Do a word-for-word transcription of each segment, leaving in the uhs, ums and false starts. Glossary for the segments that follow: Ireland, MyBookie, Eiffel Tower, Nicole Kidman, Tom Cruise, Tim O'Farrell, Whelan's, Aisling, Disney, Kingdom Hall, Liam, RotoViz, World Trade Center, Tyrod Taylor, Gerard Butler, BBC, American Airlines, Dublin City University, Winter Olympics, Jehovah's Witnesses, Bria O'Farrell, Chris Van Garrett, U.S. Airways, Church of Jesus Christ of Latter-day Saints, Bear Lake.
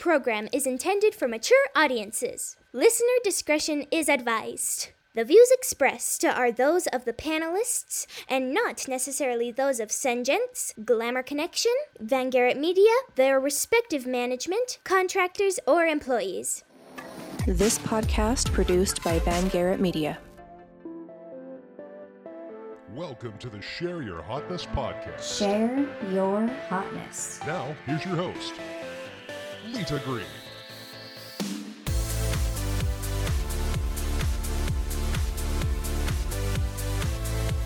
program is intended for mature audiences. Listener discretion is advised. The views expressed are those of the panelists and not necessarily those of Sengents, Glamour Connection, Van Garrett Media, their respective management, contractors, or employees. This podcast produced by Van Garrett Media. Welcome to the Share Your Hotness podcast. Share Your Hotness. Now, here's your host, Leta Green.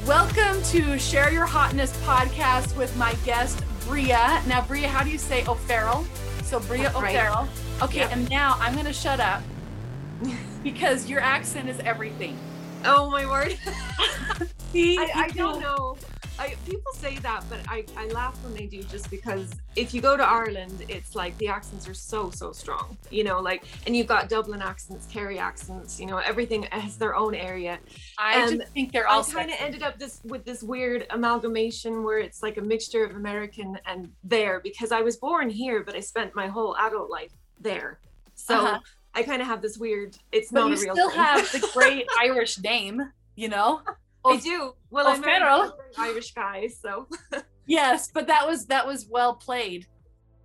Welcome to Share Your Hotness podcast with my guest, Bria. Now, Bria, how do you say O'Farrell? So, Bria O'Farrell. Okay, yeah. And now I'm going to shut up because your accent is everything. Oh, my word. See, I, I don't know. I, people say that, but I, I laugh when they do, just because if you go to Ireland, it's like the accents are so, so strong, you know, like, and you've got Dublin accents, Kerry accents, you know, everything has their own area. I and just think they're all kind of ended up this with this weird amalgamation where it's like a mixture of American and there, because I was born here, but I spent my whole adult life there. So uh-huh. I kind of have this weird, it's but not you a real still thing. Have the great Irish name, you know? I do. Well, I'm an Irish guy, so. Yes, but that was that was well played.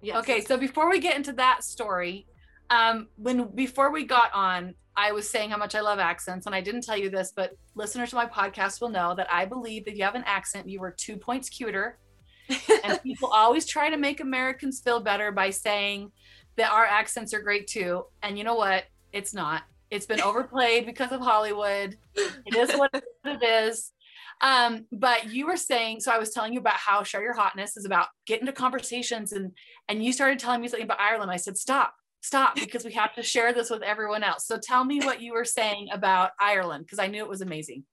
Yes. Okay, so before we get into that story, um, when before we got on, I was saying how much I love accents, and I didn't tell you this, but listeners to my podcast will know that I believe that if you have an accent, you are two points cuter. And people always try to make Americans feel better by saying that our accents are great too. And you know what? It's not. It's been overplayed because of Hollywood. It is what it is. Um, but you were saying, so I was telling you about how Share Your Hotness is about getting to conversations, and and you started telling me something about Ireland. I said, stop, stop, because we have to share this with everyone else. So tell me what you were saying about Ireland, because I knew it was amazing.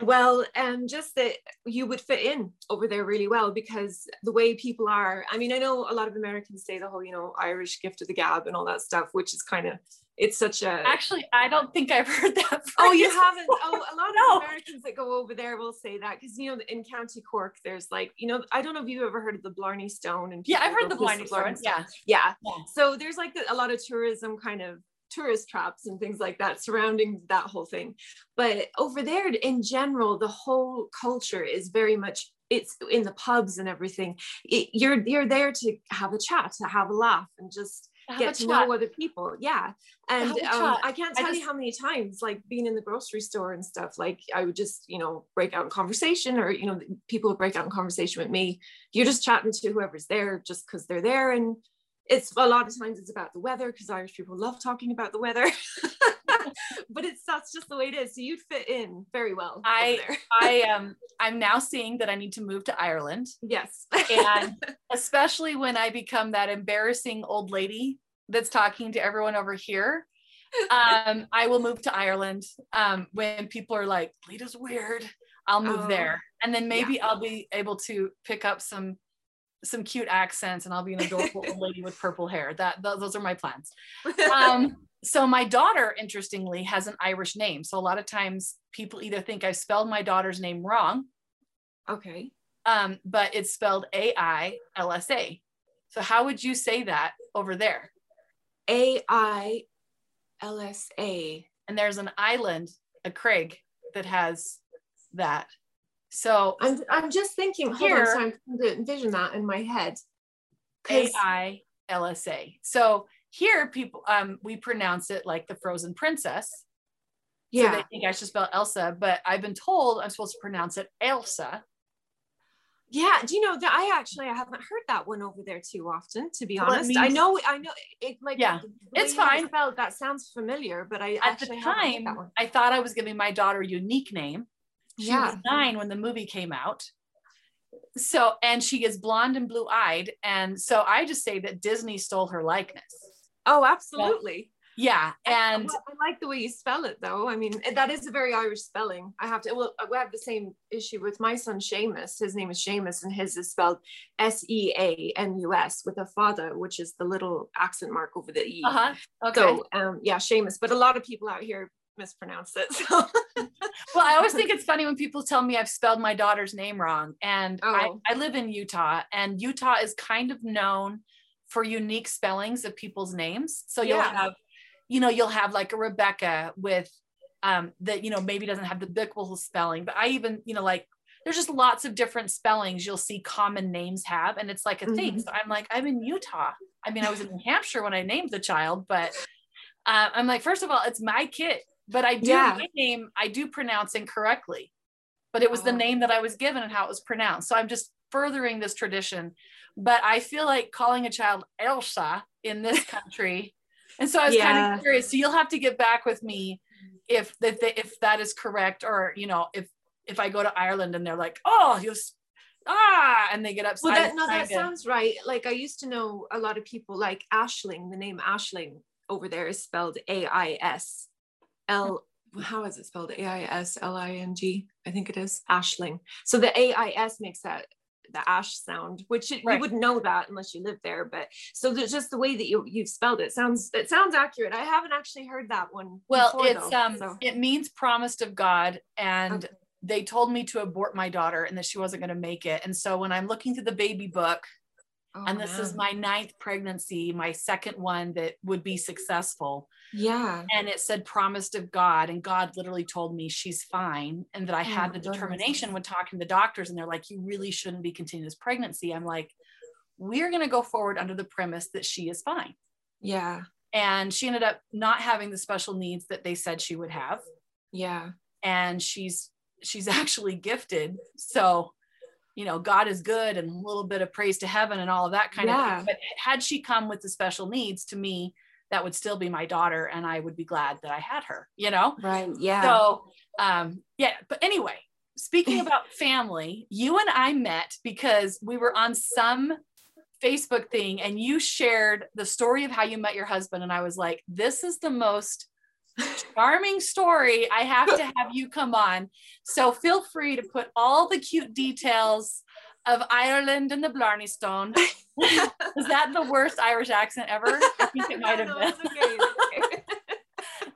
Well, um, just that you would fit in over there really well, because the way people are, I mean, I know a lot of Americans say the whole, you know, Irish gift of the gab and all that stuff, which is kind of, it's such a... Actually, I don't think I've heard that. Oh, you haven't? Before. Oh, a lot of no. Americans that go over there will say that, because, you know, in County Cork, there's like, you know, I don't know if you've ever heard of the Blarney Stone. And yeah, I've heard the Blarney, Blarney Stone. Yeah. yeah. Yeah. So there's like a lot of tourism kind of tourist traps and things like that surrounding that whole thing. But over there in general, the whole culture is very much, it's in the pubs and everything. It, you're, you're there to have a chat, to have a laugh, and just get to chat. Know other people. Yeah. And um, I can't tell I just, you how many times, like being in the grocery store and stuff, like I would just, you know, break out in conversation, or, you know, people would break out in conversation with me. You're just chatting to whoever's there just because they're there. And it's a lot of times it's about the weather, because Irish people love talking about the weather. But it's that's just the way it is. So you'd fit in very well. I I um I'm now seeing that I need to move to Ireland. Yes. And especially when I become that embarrassing old lady that's talking to everyone over here. Um, I will move to Ireland. Um, when people are like, Leta's weird, I'll move oh, there. And then maybe yeah. I'll be able to pick up some some cute accents, and I'll be an adorable old lady with purple hair. That th- those are my plans. Um, so my daughter, interestingly, has an Irish name. So a lot of times people either think I spelled my daughter's name wrong. Okay. Um, but it's spelled A I L S A. So how would you say that over there? A I L S A. And there's an island, a Craig, that has that. So I'm I'm just thinking, hold here, on, so I'm trying to envision that in my head. A I L S A. So here people, um, we pronounce it like the Frozen Princess. Yeah. So they think I should spell Elsa, but I've been told I'm supposed to pronounce it Ailsa. Yeah. Do you know that I actually, I haven't heard that one over there too often, to be well, honest. Means, I know, I know it like, yeah, it's fine. Spelled, that sounds familiar, but I at actually the time, that one. I thought I was giving my daughter a unique name. She yeah. was nine when the movie came out. So, and she is blonde and blue eyed. And so I just say that Disney stole her likeness. Oh, absolutely. Yeah. yeah. And well, I like the way you spell it though. I mean, that is a very Irish spelling. I have to, well, we have the same issue with my son, Seamus. His name is Seamus, and his is spelled S E A M U S with a father, which is the little accent mark over the E. Uh-huh. Okay. So um, yeah, Seamus, but a lot of people out here mispronounce it. So. Well, I always think it's funny when people tell me I've spelled my daughter's name wrong. And oh. I, I live in Utah, and Utah is kind of known for unique spellings of people's names. So you'll yeah. have, you know, you'll have like a Rebecca with um, that, you know, maybe doesn't have the biblical spelling, but I even, you know, like there's just lots of different spellings you'll see common names have. And it's like a mm-hmm. thing. So I'm like, I'm in Utah. I mean, I was in New Hampshire when I named the child, but uh, I'm like, first of all, it's my kid, but I do yeah. my name, I do pronounce incorrectly, but it was oh. the name that I was given and how it was pronounced. So I'm just furthering this tradition, but I feel like calling a child Ailsa in this country. And so I was yeah. kind of curious. So you'll have to get back with me if, if, if that is correct, or, you know, if, if I go to Ireland and they're like, oh, you're ah, and they get upset. Well, that, no, that sounds right. Like I used to know a lot of people like Aisling, the name Aisling over there is spelled A I S L. How is it spelled? A I S L I N G. I think it is Aisling. So the A I S makes that the ash sound, which it, right. you wouldn't know that unless you live there. But so there's just the way that you, you've spelled it sounds, it sounds accurate. I haven't actually heard that one. Well, before, it's, though, um, so. It means promised of God. And okay. they told me to abort my daughter and that she wasn't going to make it. And so when I'm looking through the baby book, oh, and this man. is my ninth pregnancy, my second one that would be successful. Yeah. And it said promised of God. And God literally told me she's fine. And that I oh, had the determination goodness. when talking to the doctors, and they're like, you really shouldn't be continuing this pregnancy. I'm like, we're going to go forward under the premise that she is fine. Yeah. And she ended up not having the special needs that they said she would have. Yeah. And she's, she's actually gifted. So, you know, God is good and a little bit of praise to heaven and all of that kind yeah. of thing. But had she come with the special needs, to me, that would still be my daughter. And I would be glad that I had her, you know? Right. Yeah. So, um, yeah. But anyway, speaking about family, you and I met because we were on some Facebook thing and you shared the story of how you met your husband. And I was like, this is the most charming story. I have to have you come on. So feel free to put all the cute details of Ireland and the Blarney Stone. Is that the worst Irish accent ever? I think it might have no, been. It's okay, it's okay.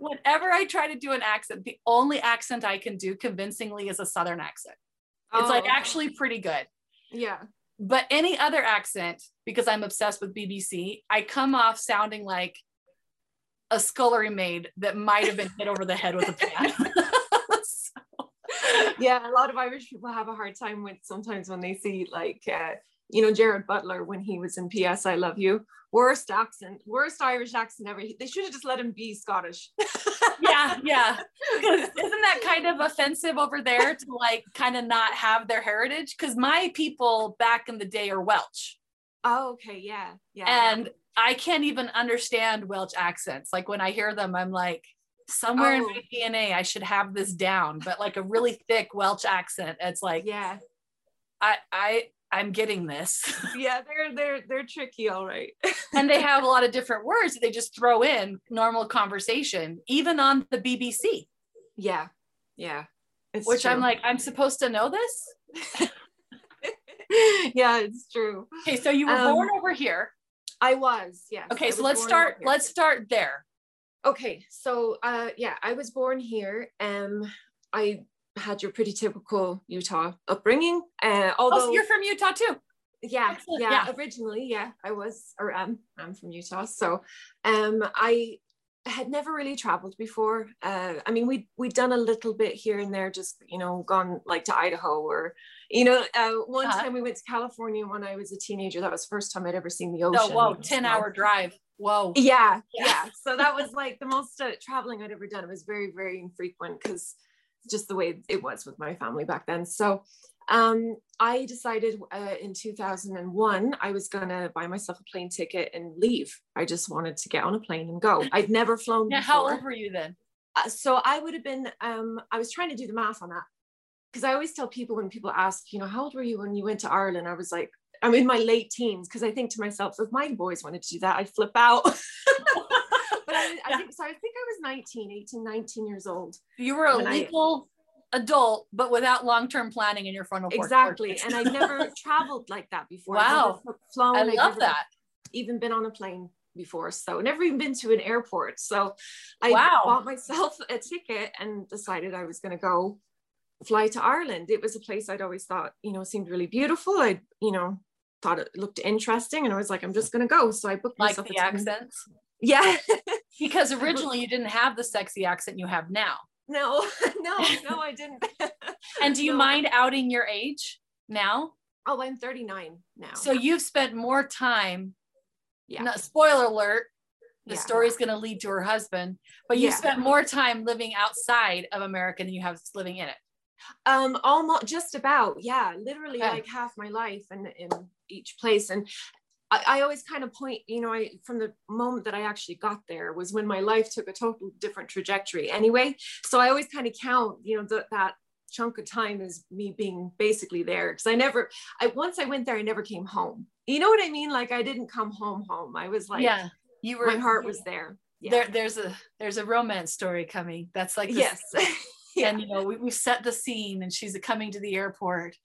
Whenever I try to do an accent, the only accent I can do convincingly is a Southern accent. It's oh, like actually pretty good. Yeah. But any other accent, because I'm obsessed with B B C, I come off sounding like a scullery maid that might have been hit over the head with a pan. So. Yeah, a lot of Irish people have a hard time with sometimes when they see like, uh, you know, Gerard Butler when he was in P S I Love You, worst accent, worst Irish accent ever. They should have just let him be Scottish. Yeah, yeah. Isn't that kind of offensive over there to like kind of not have their heritage? Because my people back in the day are Welsh. Oh, okay, yeah, yeah. And I can't even understand Welsh accents. Like when I hear them, I'm like, somewhere oh. in my D N A, I should have this down. But like a really thick Welsh accent, it's like, yeah, I, I, I'm getting this. Yeah, they're they're they're tricky, all right. And they have a lot of different words that they just throw in normal conversation, even on the B B C. Yeah, yeah. It's Which true. I'm like, I'm supposed to know this. Yeah, it's true. Okay, so you were um, born over here. I was, yes. Okay, so let's start, let's start there. Okay, so uh, yeah, I was born here. Um, I had your pretty typical Utah upbringing. Uh, although oh, so you're from Utah too. Yeah, yeah, yeah, originally, yeah, I was, or am, I'm from Utah. So um, I had never really traveled before. Uh, I mean, we, we'd done a little bit here and there, just, you know, gone like to Idaho or, you know, uh, one uh-huh. time we went to California when I was a teenager. That was the first time I'd ever seen the ocean. Oh, whoa, ten hour drive. Whoa. Yeah, yeah. yeah. So that was like the most uh, traveling I'd ever done. It was very, very infrequent because just the way it was with my family back then. So um, I decided uh, in two thousand one, I was going to buy myself a plane ticket and leave. I just wanted to get on a plane and go. I'd never flown now, before. How old were you then? Uh, so I would have been, um, I was trying to do the math on that. Because I always tell people when people ask, you know, how old were you when you went to Ireland? I was like, I'm in my late teens. Because I think to myself, if my boys wanted to do that, I'd flip out. But I, I think, so I think I was nineteen, eighteen, nineteen years old. You were a legal I, adult, but without long-term planning in your frontal cortex. Exactly. And I never traveled like that before. Wow. I've flown, I I've love that. Even been on a plane before. So never even been to an airport. So I wow. bought myself a ticket and decided I was going to go fly to Ireland. It was a place I'd always thought, you know, seemed really beautiful. I, you know, thought it looked interesting, and I was like, I'm just gonna go. So I booked like myself the accents. Yeah. Because originally you didn't have the sexy accent you have now. No, no, no, I didn't. And do you no. mind outing your age now? Oh, I'm thirty-nine now. So you've spent more time. Yeah. Not, spoiler alert. The yeah. story is going to lead to her husband, but you yeah. spent more time living outside of America than you have living in it. Um, almost just about, yeah, literally okay. like half my life and in, in each place. And I, I always kind of point, you know, I, from the moment that I actually got there was when my life took a total different trajectory anyway. So I always kind of count, you know, th- that chunk of time as me being basically there. Cause I never, I, once I went there, I never came home. You know what I mean? Like I didn't come home, home. I was like, yeah. You were, my heart was there. Yeah. there there's a there's a romance story coming that's like this, yes yeah. and you know we, we set the scene and she's coming to the airport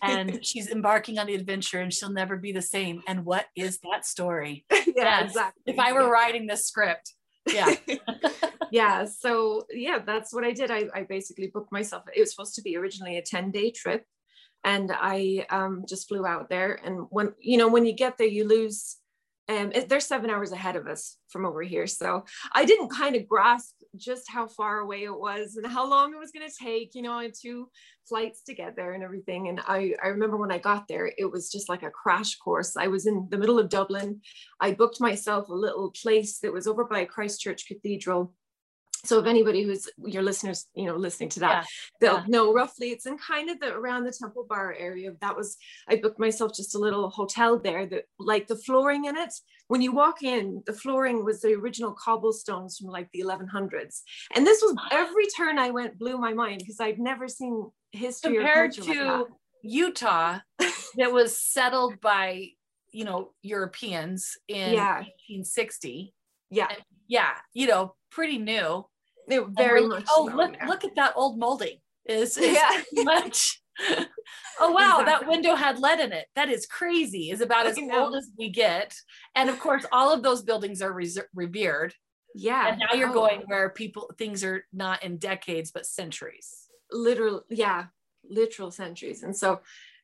and she's embarking on the adventure and she'll never be the same, and what is that story? Yeah, yes. Exactly. If I were yeah. writing this script. Yeah. Yeah, so yeah, that's what I did. I, I basically booked myself. It was supposed to be originally a ten-day trip, and I um just flew out there. And when you know when you get there, you lose Um, they're seven hours ahead of us from over here. So I didn't kind of grasp just how far away it was and how long it was going to take, you know, and two flights together and everything. And I, I remember when I got there, it was just like a crash course. I was in the middle of Dublin. I booked myself a little place that was over by Christchurch Cathedral. So if anybody who's your listeners, you know, listening to that, yeah, they'll yeah. know roughly it's in kind of the around the Temple Bar area. That was, I booked myself just a little hotel there that like the flooring in it. When you walk in, the flooring was the original cobblestones from like the eleven hundreds. And this was every turn I went blew my mind because I'd never seen history compared or to like that. Utah that was settled by, you know, Europeans in yeah. eighteen sixty. Yeah. And, yeah. You know, pretty new. They were very much. Oh, look, look at that old molding. Is yeah. much. Oh, wow. Exactly. That window had lead in it. That is crazy. It's about as old as we get. And of course, all of those buildings are res- revered. Yeah. And now you're oh. going where people, things are not in decades, but centuries. Literal. Yeah. Literal centuries. And so,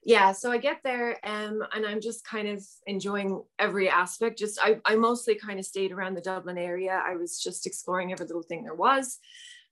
yeah, so I get there um, and I'm just kind of enjoying every aspect. Just I, I mostly kind of stayed around the Dublin area. I was just exploring every little thing there was.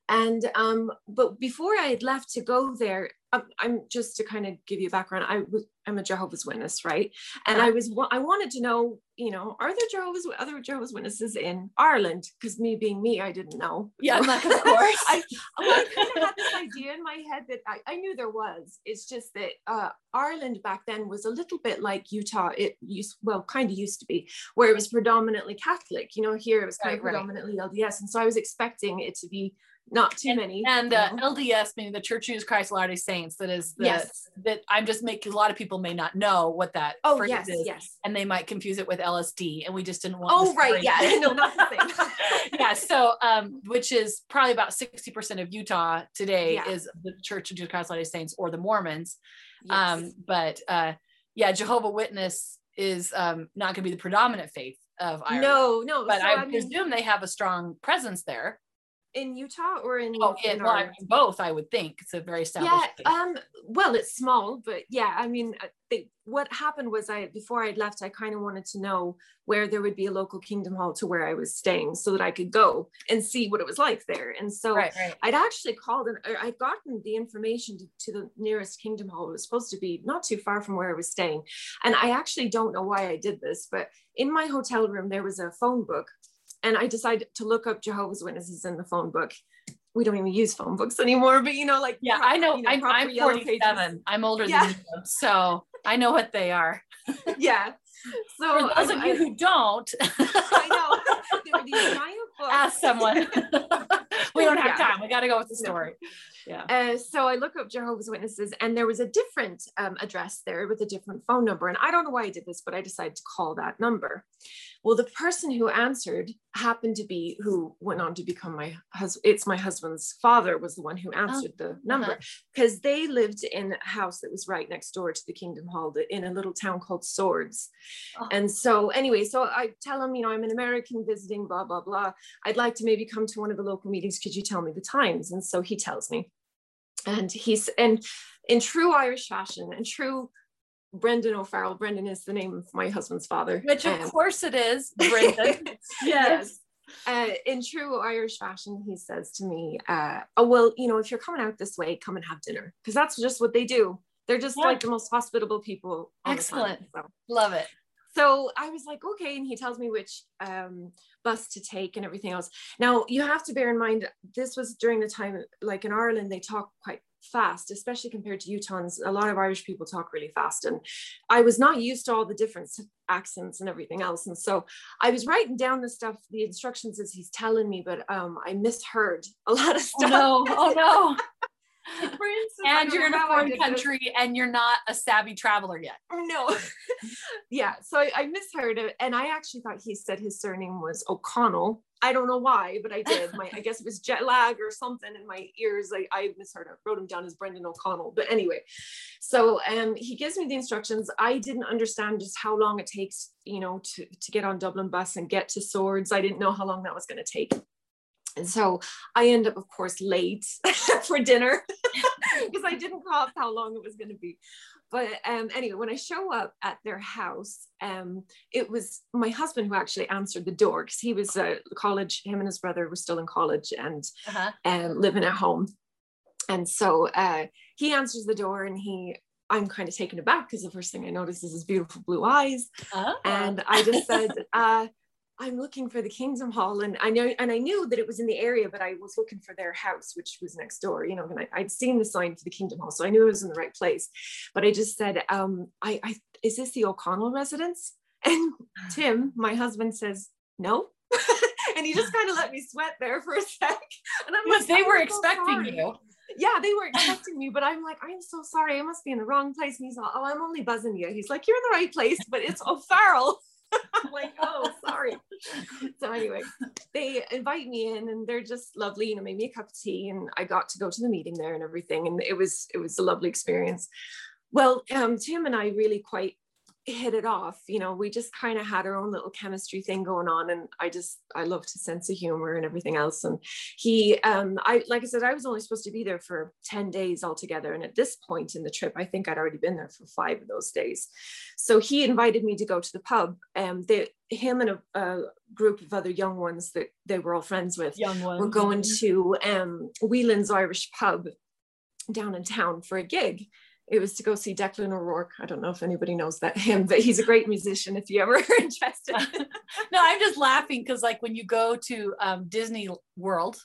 And um, but before I had left to go there, I'm, I'm just to kind of give you a background. I was I'm a Jehovah's Witness, right? And I was I wanted to know, you know, are there Jehovah's other Jehovah's Witnesses in Ireland? Because me being me, I didn't know. Yeah, of course. I, well, I kind of had this idea in my head that I, I knew there was. It's just that uh, Ireland back then was a little bit like Utah. It used well, kind of used to be, where it was predominantly Catholic. You know, here it was kind right, of predominantly right. L D S, and so I was expecting it to be. Not too and, many. And uh, L D S, meaning the Church of Jesus Christ of Latter-day Saints, that is the, yes. that I'm just making, a lot of people may not know what that oh, phrase yes, is. Yes. And they might confuse it with L S D. And we just didn't want to. Oh, right. Yeah. No, not the same. Yeah. So, um, which is probably about sixty percent of Utah today yeah. is the Church of Jesus Christ of Latter-day Saints or the Mormons. Yes. Um, but uh, yeah, Jehovah's Witness is um, not going to be the predominant faith of Ireland. No, no. But so, I, I mean, presume they have a strong presence there. In Utah or in, oh, in, in well, I mean, both, I would think. It's a very established yeah, um, well, it's small, but yeah, I mean, I think what happened was I, before I'd left, I kind of wanted to know where there would be a local Kingdom Hall to where I was staying so that I could go and see what it was like there. And so right, right. I'd actually called and I'd gotten the information to, to the nearest Kingdom Hall. It was supposed to be not too far from where I was staying. And I actually don't know why I did this, but in my hotel room, there was a phone book. And I decided to look up Jehovah's Witnesses in the phone book. We don't even use phone books anymore, but you know, like, yeah, pro- I know, you know I'm, I'm forty-seven. I'm older yeah. than you, so I know what they are. Yeah. So for those I, of you I, who don't, I know, there were these giant books. Ask someone. We don't have yeah. time. We got to go with the story. Yeah. Uh, so I look up Jehovah's Witnesses, and there was a different um, address there with a different phone number. And I don't know why I did this, but I decided to call that number. Well, the person who answered happened to be who went on to become my husband. It's my husband's father was the one who answered oh, the number because uh-huh. they lived in a house that was right next door to the Kingdom Hall in a little town called Swords. Oh. And so anyway, so I tell him, you know, I'm an American visiting, blah, blah, blah. I'd like to maybe come to one of the local meetings. Could you tell me the times? And so he tells me. And he's, and in true Irish fashion and true Brendan O'Farrell. Brendan is the name of my husband's father. Which of um, course it is, Brendan. Yes. Uh, in true Irish fashion, he says to me, uh, oh, well, you know, if you're coming out this way, come and have dinner. Because that's just what they do. They're just yeah. like the most hospitable people. Excellent. Planet, so. Love it. So I was like, okay. And he tells me which um, bus to take and everything else. Now, you have to bear in mind, this was during the time, like in Ireland, they talk quite fast, especially compared to Utahns. A lot of Irish people talk really fast. And I was not used to all the different accents and everything else. And so I was writing down the stuff, the instructions as he's telling me, but um, I misheard a lot of stuff. Oh no, oh no. Instance, and you're in a foreign country this. And you're not a savvy traveler yet. No. Yeah. So I, I misheard it. And I actually thought he said his surname was O'Connell. I don't know why, but I did. My, I guess it was jet lag or something in my ears. I, I misheard it, wrote him down as Brendan O'Connell. But anyway, so um, he gives me the instructions. I didn't understand just how long it takes, you know, to, to get on Dublin bus and get to Swords. I didn't know how long that was going to take. And so I end up, of course, late for dinner because I didn't call up how long it was going to be. But um, anyway, when I show up at their house, um, it was my husband who actually answered the door because he was uh, college. Him and his brother were still in college and uh-huh. uh, living at home. And so uh, he answers the door and he I'm kind of taken aback because the first thing I notice is his beautiful blue eyes. Oh. And I just said, uh, I'm looking for the Kingdom Hall, and I know, and I knew that it was in the area, but I was looking for their house, which was next door, you know, and I, I'd seen the sign for the Kingdom Hall, so I knew it was in the right place, but I just said, um, I, I, is this the O'Connell residence? And Tim, my husband, says, no, and he just kind of let me sweat there for a sec, and I'm like, they were expecting you. Yeah, they were expecting me, but I'm like, I'm so sorry, I must be in the wrong place, and he's like, oh, I'm only buzzing you, he's like, you're in the right place, but it's O'Farrell. I'm like, oh, sorry. So anyway, they invite me in and they're just lovely, you know, made me a cup of tea and I got to go to the meeting there and everything. And it was, it was a lovely experience. Well, um, Tim and I really quite hit it off. You know, we just kind of had our own little chemistry thing going on. And I just, I loved his sense of humor and everything else. And he, um, I, like I said, I was only supposed to be there for ten days altogether. And at this point in the trip, I think I'd already been there for five of those days. So he invited me to go to the pub. Um, they, him and a, a group of other young ones that they were all friends with young ones. were going to um, Whelan's Irish pub down in town for a gig. It was to go see Declan O'Rourke. I don't know if anybody knows that him, but he's a great musician if you ever are interested. No, I'm just laughing because like when you go to um, Disney World,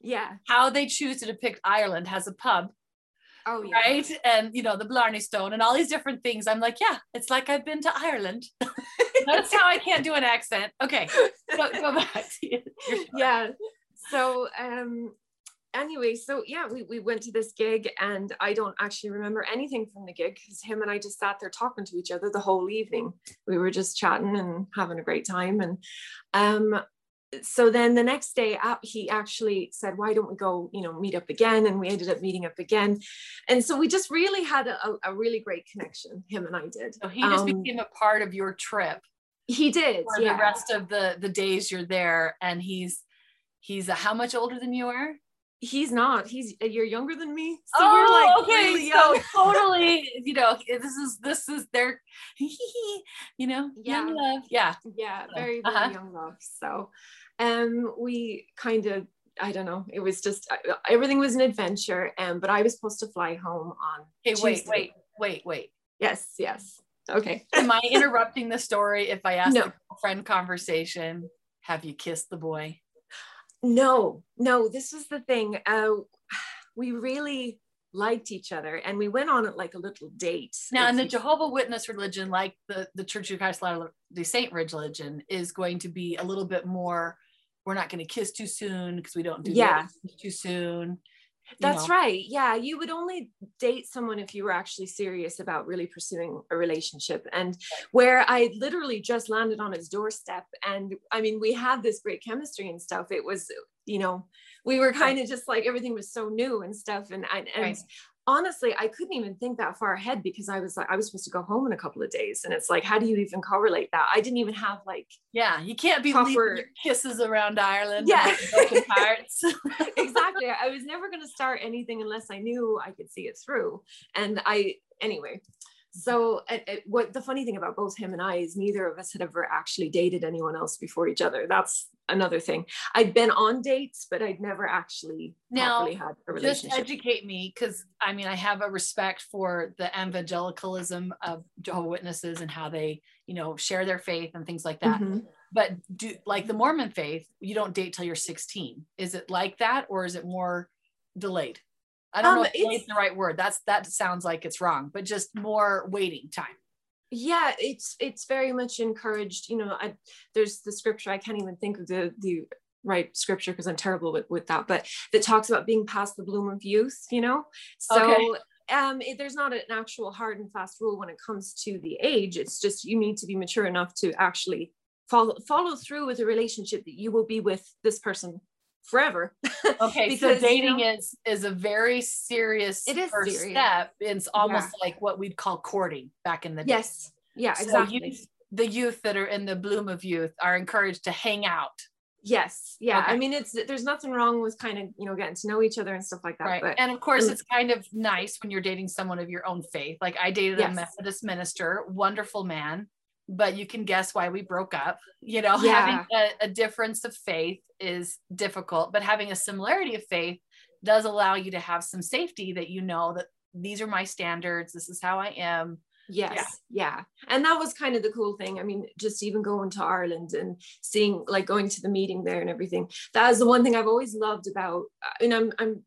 yeah, how they choose to depict Ireland has a pub. Oh, yeah. Right. And, you know, the Blarney Stone and all these different things. I'm like, yeah, it's like I've been to Ireland. That's how I can't do an accent. Okay. So, go back to you. Yeah. So, um, anyway, so yeah, we, we went to this gig and I don't actually remember anything from the gig because him and I just sat there talking to each other the whole evening. We were just chatting and having a great time. And um, so then the next day up, he actually said, why don't we go, you know, meet up again? And we ended up meeting up again. And so we just really had a, a really great connection, him and I did. So he just um, became a part of your trip. He did. For yeah. the rest of the, the days you're there. And he's, he's a, how much older than you are? He's not. He's you're younger than me. So oh, we're like okay. Really young. So totally. You know, this is this is their, you know, yeah. young love. Yeah, yeah, very, very uh-huh. young love. So, um, we kind of I don't know. It was just uh, everything was an adventure. Um, but I was supposed to fly home on. Hey, Tuesday. wait, wait, wait, wait. Yes, yes. Okay. Am I interrupting the story if I ask no. a friend conversation? Have you kissed the boy? No, no, this was the thing. Uh, we really liked each other and we went on it like a little date. Now in the Jehovah's Witness religion, like the, the Church of Christ Latter-day Saint religion is going to be a little bit more, we're not going to kiss too soon because we don't do yeah. that too soon. That's know. right. Yeah. You would only date someone if you were actually serious about really pursuing a relationship. And where I literally just landed on his doorstep. And I mean, we had this great chemistry and stuff. It was, you know, we were kind of just like, everything was so new and stuff. And, and, and right. honestly, I couldn't even think that far ahead because I was like, I was supposed to go home in a couple of days. And it's like, how do you even correlate that? I didn't even have like, yeah, you can't be leaving kisses around Ireland. Yeah, parts. Exactly. I was never going to start anything unless I knew I could see it through. And I, anyway, So it, it, what the funny thing about both him and I is neither of us had ever actually dated anyone else before each other. That's another thing. I'd been on dates, but I'd never actually now, properly had a relationship. Just educate me, because I mean, I have a respect for the evangelicalism of Jehovah's Witnesses and how they, you know, share their faith and things like that. Mm-hmm. But do, like the Mormon faith, you don't date till you're sixteen. Is it like that, or is it more delayed? I don't um, know if it's the right word. That's, that sounds like it's wrong, but just more waiting time. Yeah, it's, it's very much encouraged. You know, I, there's the scripture, I can't even think of the, the right scripture because I'm terrible with, with that, but that talks about being past the bloom of youth, you know? So okay. um, it, there's not an actual hard and fast rule when it comes to the age. It's just, you need to be mature enough to actually follow, follow through with a relationship that you will be with this person forever. Okay. Because, so dating, you know, is is a very serious it is first serious. step. It's almost yeah. like what we'd call courting back in the day. Yes. Yeah, so exactly. Youth, the youth that are in the bloom of youth are encouraged to hang out. Yes. Yeah. Okay. I mean, it's, there's nothing wrong with kind of, you know, getting to know each other and stuff like that. Right. But, and of course, it's kind of nice when you're dating someone of your own faith. Like I dated yes. a Methodist minister, wonderful man, but you can guess why we broke up, you know, yeah. having a, a difference of faith is difficult, but having a similarity of faith does allow you to have some safety that, you know, that these are my standards. This is how I am. Yes. Yeah. yeah. And that was kind of the cool thing. I mean, just even going to Ireland and seeing, like going to the meeting there and everything. That is the one thing I've always loved about, and I'm, I'm,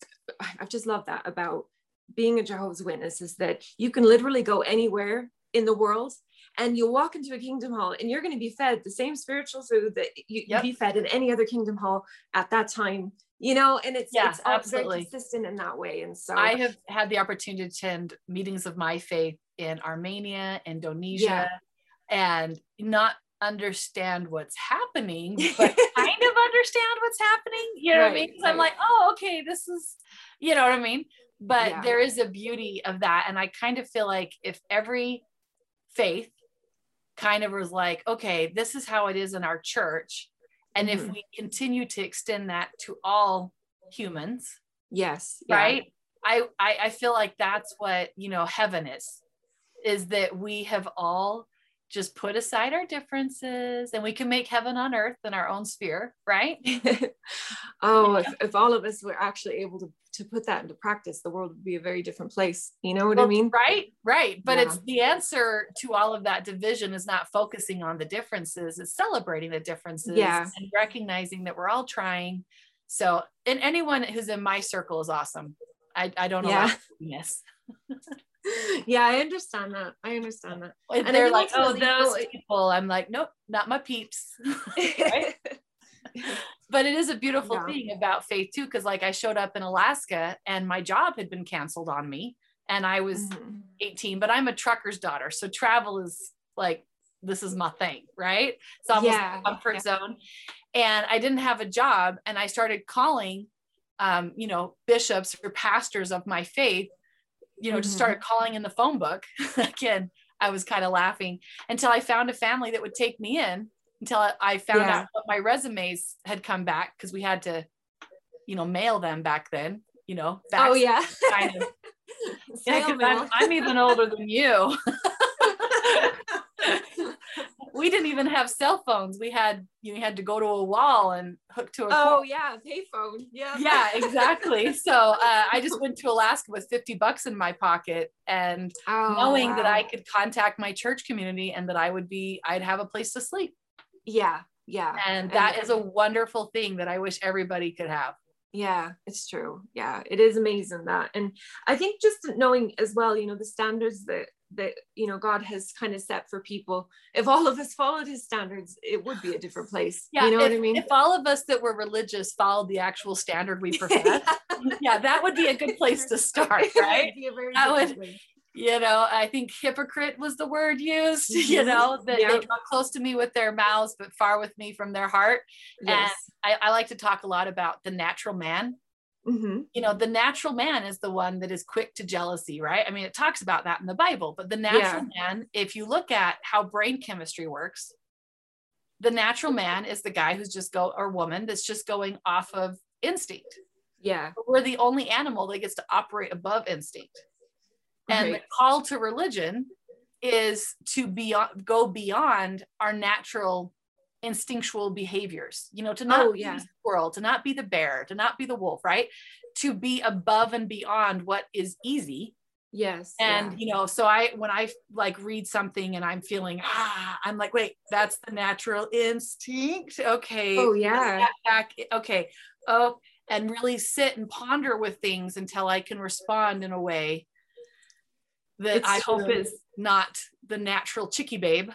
I've just loved that about being a Jehovah's Witness, is that you can literally go anywhere in the world and you'll walk into a Kingdom Hall and you're going to be fed the same spiritual food that you, yep. you'd be fed in any other Kingdom Hall at that time, you know, and it's, yeah, it's absolutely very consistent in that way. And so I have had the opportunity to attend meetings of my faith in Armenia, Indonesia, yeah. and not understand what's happening, but kind of understand what's happening. You know right, what I mean? Because right. I'm like, oh, okay, this is, you know what I mean? But yeah. there is a beauty of that. And I kind of feel like if every faith kind of was like, okay, this is how it is in our church. And mm-hmm. if we continue to extend that to all humans, yes, yeah. right. I, I, I feel like that's what, you know, heaven is, is that we have all just put aside our differences and we can make heaven on earth in our own sphere. Right. oh, yeah. if, if all of us were actually able to, to put that into practice, the world would be a very different place. You know what well, I mean? Right. Right. But yeah. it's the answer to all of that division is not focusing on the differences. It's celebrating the differences yeah. and recognizing that we're all trying. So, and anyone who's in my circle is awesome. I, I don't know. Yeah. Yes. yeah, I understand that. I understand that. If and they're like, oh, those people. people. I'm like, nope, not my peeps. right? But it is a beautiful yeah. thing about faith too. Cause like I showed up in Alaska and my job had been canceled on me and I was mm-hmm. eighteen, but I'm a trucker's daughter. So travel is like, this is my thing. Right. It's almost yeah. a comfort yeah. zone. And I didn't have a job. And I started calling, um, you know, bishops or pastors of my faith, you know, mm-hmm. just started calling in the phone book. Again, I was kind of laughing until I found a family that would take me in. Until I found yeah. out what my resumes had come back, because we had to, you know, mail them back then, you know. Oh, yeah. Kind of. yeah I'm, I'm even older than you. We didn't even have cell phones. We had, you had to go to a wall and hook to a Oh, phone. yeah, pay phone. Yeah. Yeah, exactly. So uh, I just went to Alaska with fifty bucks in my pocket and oh, knowing wow. that I could contact my church community and that I would be, I'd have a place to sleep. Yeah. Yeah. And that and, is a wonderful thing that I wish everybody could have. Yeah, it's true. Yeah. It is amazing that. And I think just knowing as well, you know, the standards that, that, you know, God has kind of set for people. If all of us followed his standards, it would be a different place. Yeah, you know if, what I mean? If all of us that were religious followed the actual standard we profess, yeah. yeah, that would be a good place to start. Right. Would very that would, way. You know, I think hypocrite was the word used, you know, that yep. they talk close to me with their mouths, but far with me from their heart. Yes. And I, I like to talk a lot about the natural man. Mm-hmm. You know, the natural man is the one that is quick to jealousy, right? I mean, it talks about that in the Bible, but the natural yeah. man, if you look at how brain chemistry works, the natural man is the guy who's just go or woman that's just going off of instinct. Yeah. But we're the only animal that gets to operate above instinct. And right. the call to religion is to be go beyond our natural instinctual behaviors, you know, to not oh, yeah. be the squirrel, to not be the bear, to not be the wolf, right? To be above and beyond what is easy. Yes. And, yeah. you know, so I, when I like read something and I'm feeling, ah, I'm like, wait, that's the natural instinct. Okay. Oh yeah. Back. Okay. Oh, and really sit and ponder with things until I can respond in a way that it's I true. hope is not the natural chickie babe.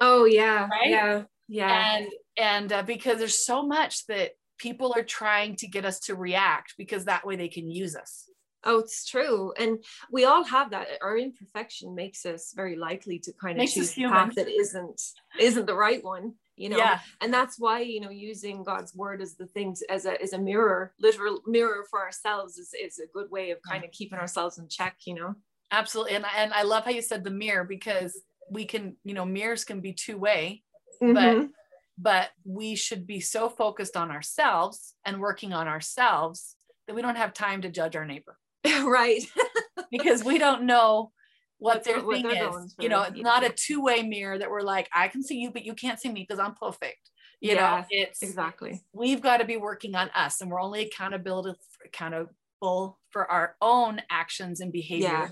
Oh yeah. Right? Yeah. Yeah. And, and uh, because there's so much that people are trying to get us to react because that way they can use us. Oh, it's true. And we all have that. Our imperfection makes us very likely to kind of choose a path that isn't, isn't the right one, you know? Yeah. And that's why, you know, using God's word as the things as a, as a mirror, literal mirror for ourselves is, is a good way of kind of keeping ourselves in check, you know? Absolutely. And, and I love how you said the mirror, because we can, you know, mirrors can be two way, mm-hmm. but, but we should be so focused on ourselves and working on ourselves that we don't have time to judge our neighbor. Right. Because we don't know what their what thing is. You know, it's yeah. not a two-way mirror that we're like, I can see you, but you can't see me because I'm perfect. You yeah, know, it's exactly, we've got to be working on us, and we're only accountable accountable for our own actions and behavior. Yeah.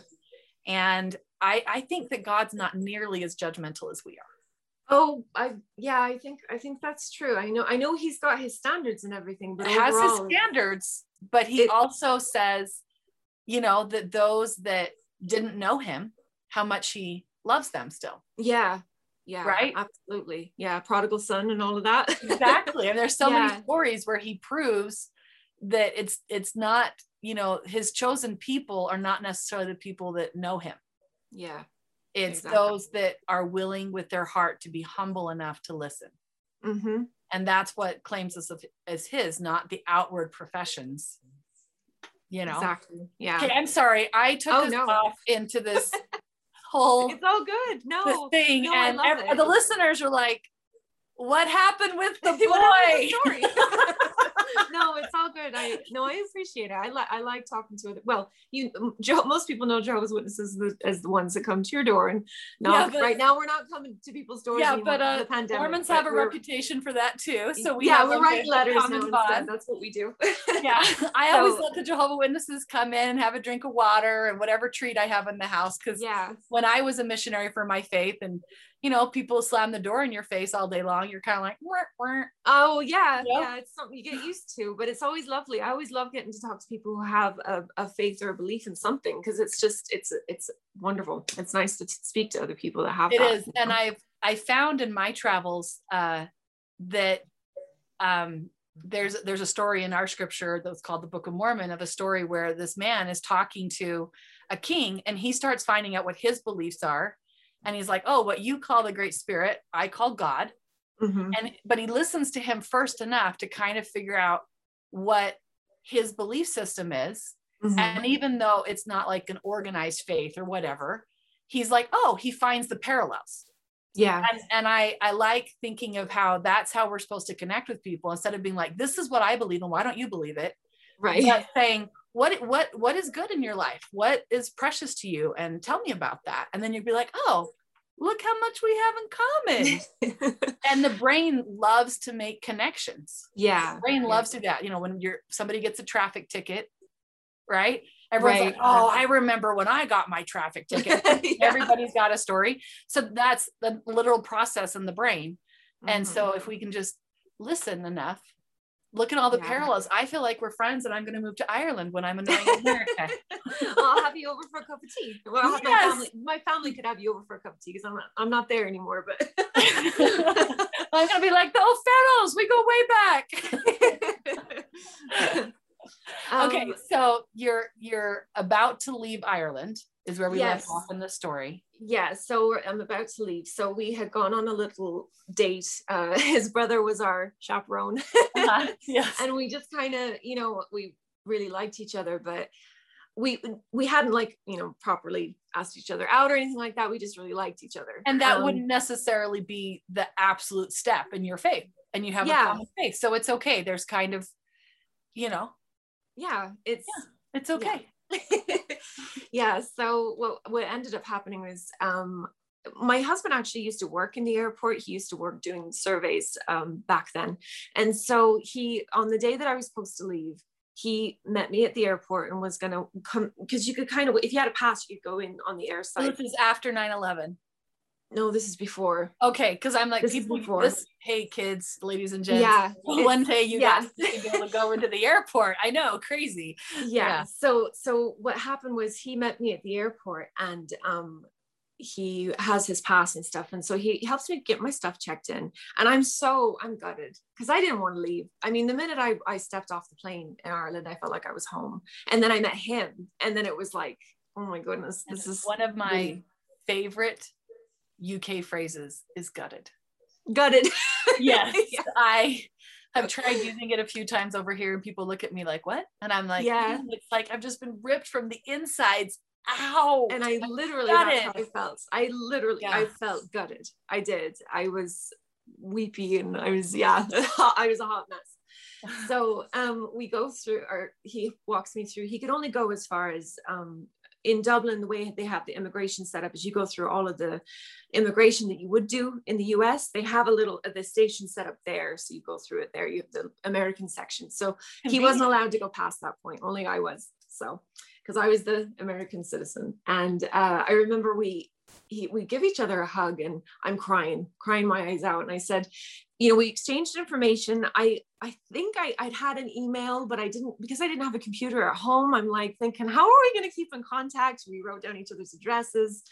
And I, I think that God's not nearly as judgmental as we are. Oh, I, yeah, I think, I think that's true. I know, I know he's got his standards and everything, but overall, has his standards, but he it, also says, you know, that those that didn't know him, how much he loves them still. Yeah. Yeah. Right. Absolutely. Yeah. Prodigal son and all of that. Exactly. And there's so yeah. many stories where he proves that it's, it's not, you know, his chosen people are not necessarily the people that know him. Yeah. It's exactly. those that are willing with their heart to be humble enough to listen. Mm-hmm. And that's what claims us of, as his, not the outward professions. You know, exactly. Yeah. Okay, I'm sorry. I took oh, us no. off into this whole it's all good. No thing. No, and every, the listeners are like, what happened with the boy? No, it's all good. I no, I appreciate it. I like I like talking to other. Well, you Joe, most people know Jehovah's Witnesses as the, as the ones that come to your door, and now yeah, right now we're not coming to people's doors. Yeah, but uh, the pandemic, Mormons but have a reputation for that too. So we yeah, we write letters now. That's what we do. Yeah, I so, always let the Jehovah's Witnesses come in and have a drink of water and whatever treat I have in the house. Because yeah. when I was a missionary for my faith, and you know, people slam the door in your face all day long, you're kind of like, wah, wah. Oh yeah, you know? Yeah, it's something you get used to, but it's always lovely. I always love getting to talk to people who have a, a faith or a belief in something, because it's just, it's, it's wonderful. It's nice to speak to other people that have it that, is. You know? And I've, I found in my travels uh, that um, there's, there's a story in our scripture that's called the Book of Mormon, of a story where this man is talking to a king, and he starts finding out what his beliefs are. And he's like, oh, what you call the Great Spirit, I call God. Mm-hmm. And, but he listens to him first enough to kind of figure out what his belief system is. Mm-hmm. And even though it's not like an organized faith or whatever, he's like, oh, he finds the parallels. Yeah. And, and I, I like thinking of how that's how we're supposed to connect with people, instead of being like, this is what I believe and why don't you believe it? Right. But saying, what, what, what is good in your life? What is precious to you? And tell me about that. And then you'd be like, oh, look how much we have in common. And the brain loves to make connections. Yeah. The brain loves to do that. You know, when you're, somebody gets a traffic ticket, right? Everyone's right. like, oh, I remember when I got my traffic ticket. Yeah. Everybody's got a story. So that's the literal process in the brain. Mm-hmm. And so if we can just listen enough, look at all the yeah. parallels. I feel like we're friends, and I'm going to move to Ireland when I'm annoying America. I'll have you over for a cup of tea. Well, I'll have yes. my, family, my family could have you over for a cup of tea, because I'm not, I'm not there anymore. But I'm going to be like the O'Farrells. We go way back. um, okay, so you're you're about to leave Ireland. Is where we yes. left off in the story. Yeah, so we're, I'm about to leave. So we had gone on a little date. Uh, his brother was our chaperone. Uh-huh. Yes. And we just kind of, you know, we really liked each other, but we we hadn't like, you know, properly asked each other out or anything like that. We just really liked each other. And that um, wouldn't necessarily be the absolute step in your faith, and you have yeah. a common faith. So it's okay. There's kind of, you know. Yeah, it's. Yeah, it's okay. Yeah. Yeah, so what what ended up happening was um my husband actually used to work in the airport. He used to work doing surveys um, back then. And so he, on the day that I was supposed to leave, he met me at the airport and was going to come, because you could kind of, if you had a pass, you could go in on the air side. So this is after nine eleven. No, this is before. Okay, because I'm like, this people, is before. This, hey, kids, ladies and gents, yeah, one day you yeah. guys to be able to go into the airport. I know, crazy. Yeah. yeah. So, so what happened was he met me at the airport, and um, he has his pass and stuff, and so he helps me get my stuff checked in. And I'm so I'm gutted because I didn't want to leave. I mean, the minute I I stepped off the plane in Ireland, I felt like I was home. And then I met him, and then it was like, oh my goodness, this and is one of my really favorite U K phrases is gutted. Gutted. Yes. Yeah. I have tried using it a few times over here, and people look at me like, what? And I'm like, yeah, mm, it's like I've just been ripped from the insides out. And I literally, that's how I felt. I literally, yeah. I felt gutted. I did. I was weepy, and I was, yeah, I was a hot mess. So um, we go through, or he walks me through. He could only go as far as, um, in Dublin, the way they have the immigration set up is you go through all of the immigration that you would do in the U S. They have a little the station set up there, so you go through it there. You have the American section, so he wasn't allowed to go past that point. Only I was, so because I was the American citizen. And uh, I remember we he, we give each other a hug, and I'm crying, crying my eyes out. And I said, you know, we exchanged information. I I think I, I'd had an email, but I didn't, because I didn't have a computer at home. I'm like thinking, how are we going to keep in contact? We wrote down each other's addresses.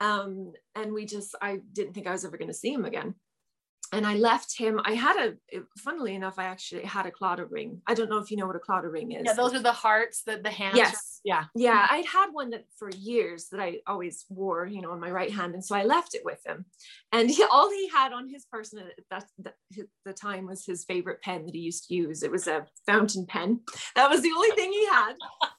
Um, and we just, I didn't think I was ever going to see him again. And I left him. I had a, funnily enough, I actually had a clodagh ring. I don't know if you know what a clodagh ring is. Yeah, those are the hearts, the, the hands. Yes. Yeah. Yeah. I'd had one that for years that I always wore, you know, on my right hand. And so I left it with him. And he, all he had on his person at that, that, the time was his favorite pen that he used to use. It was a fountain pen. That was the only thing he had.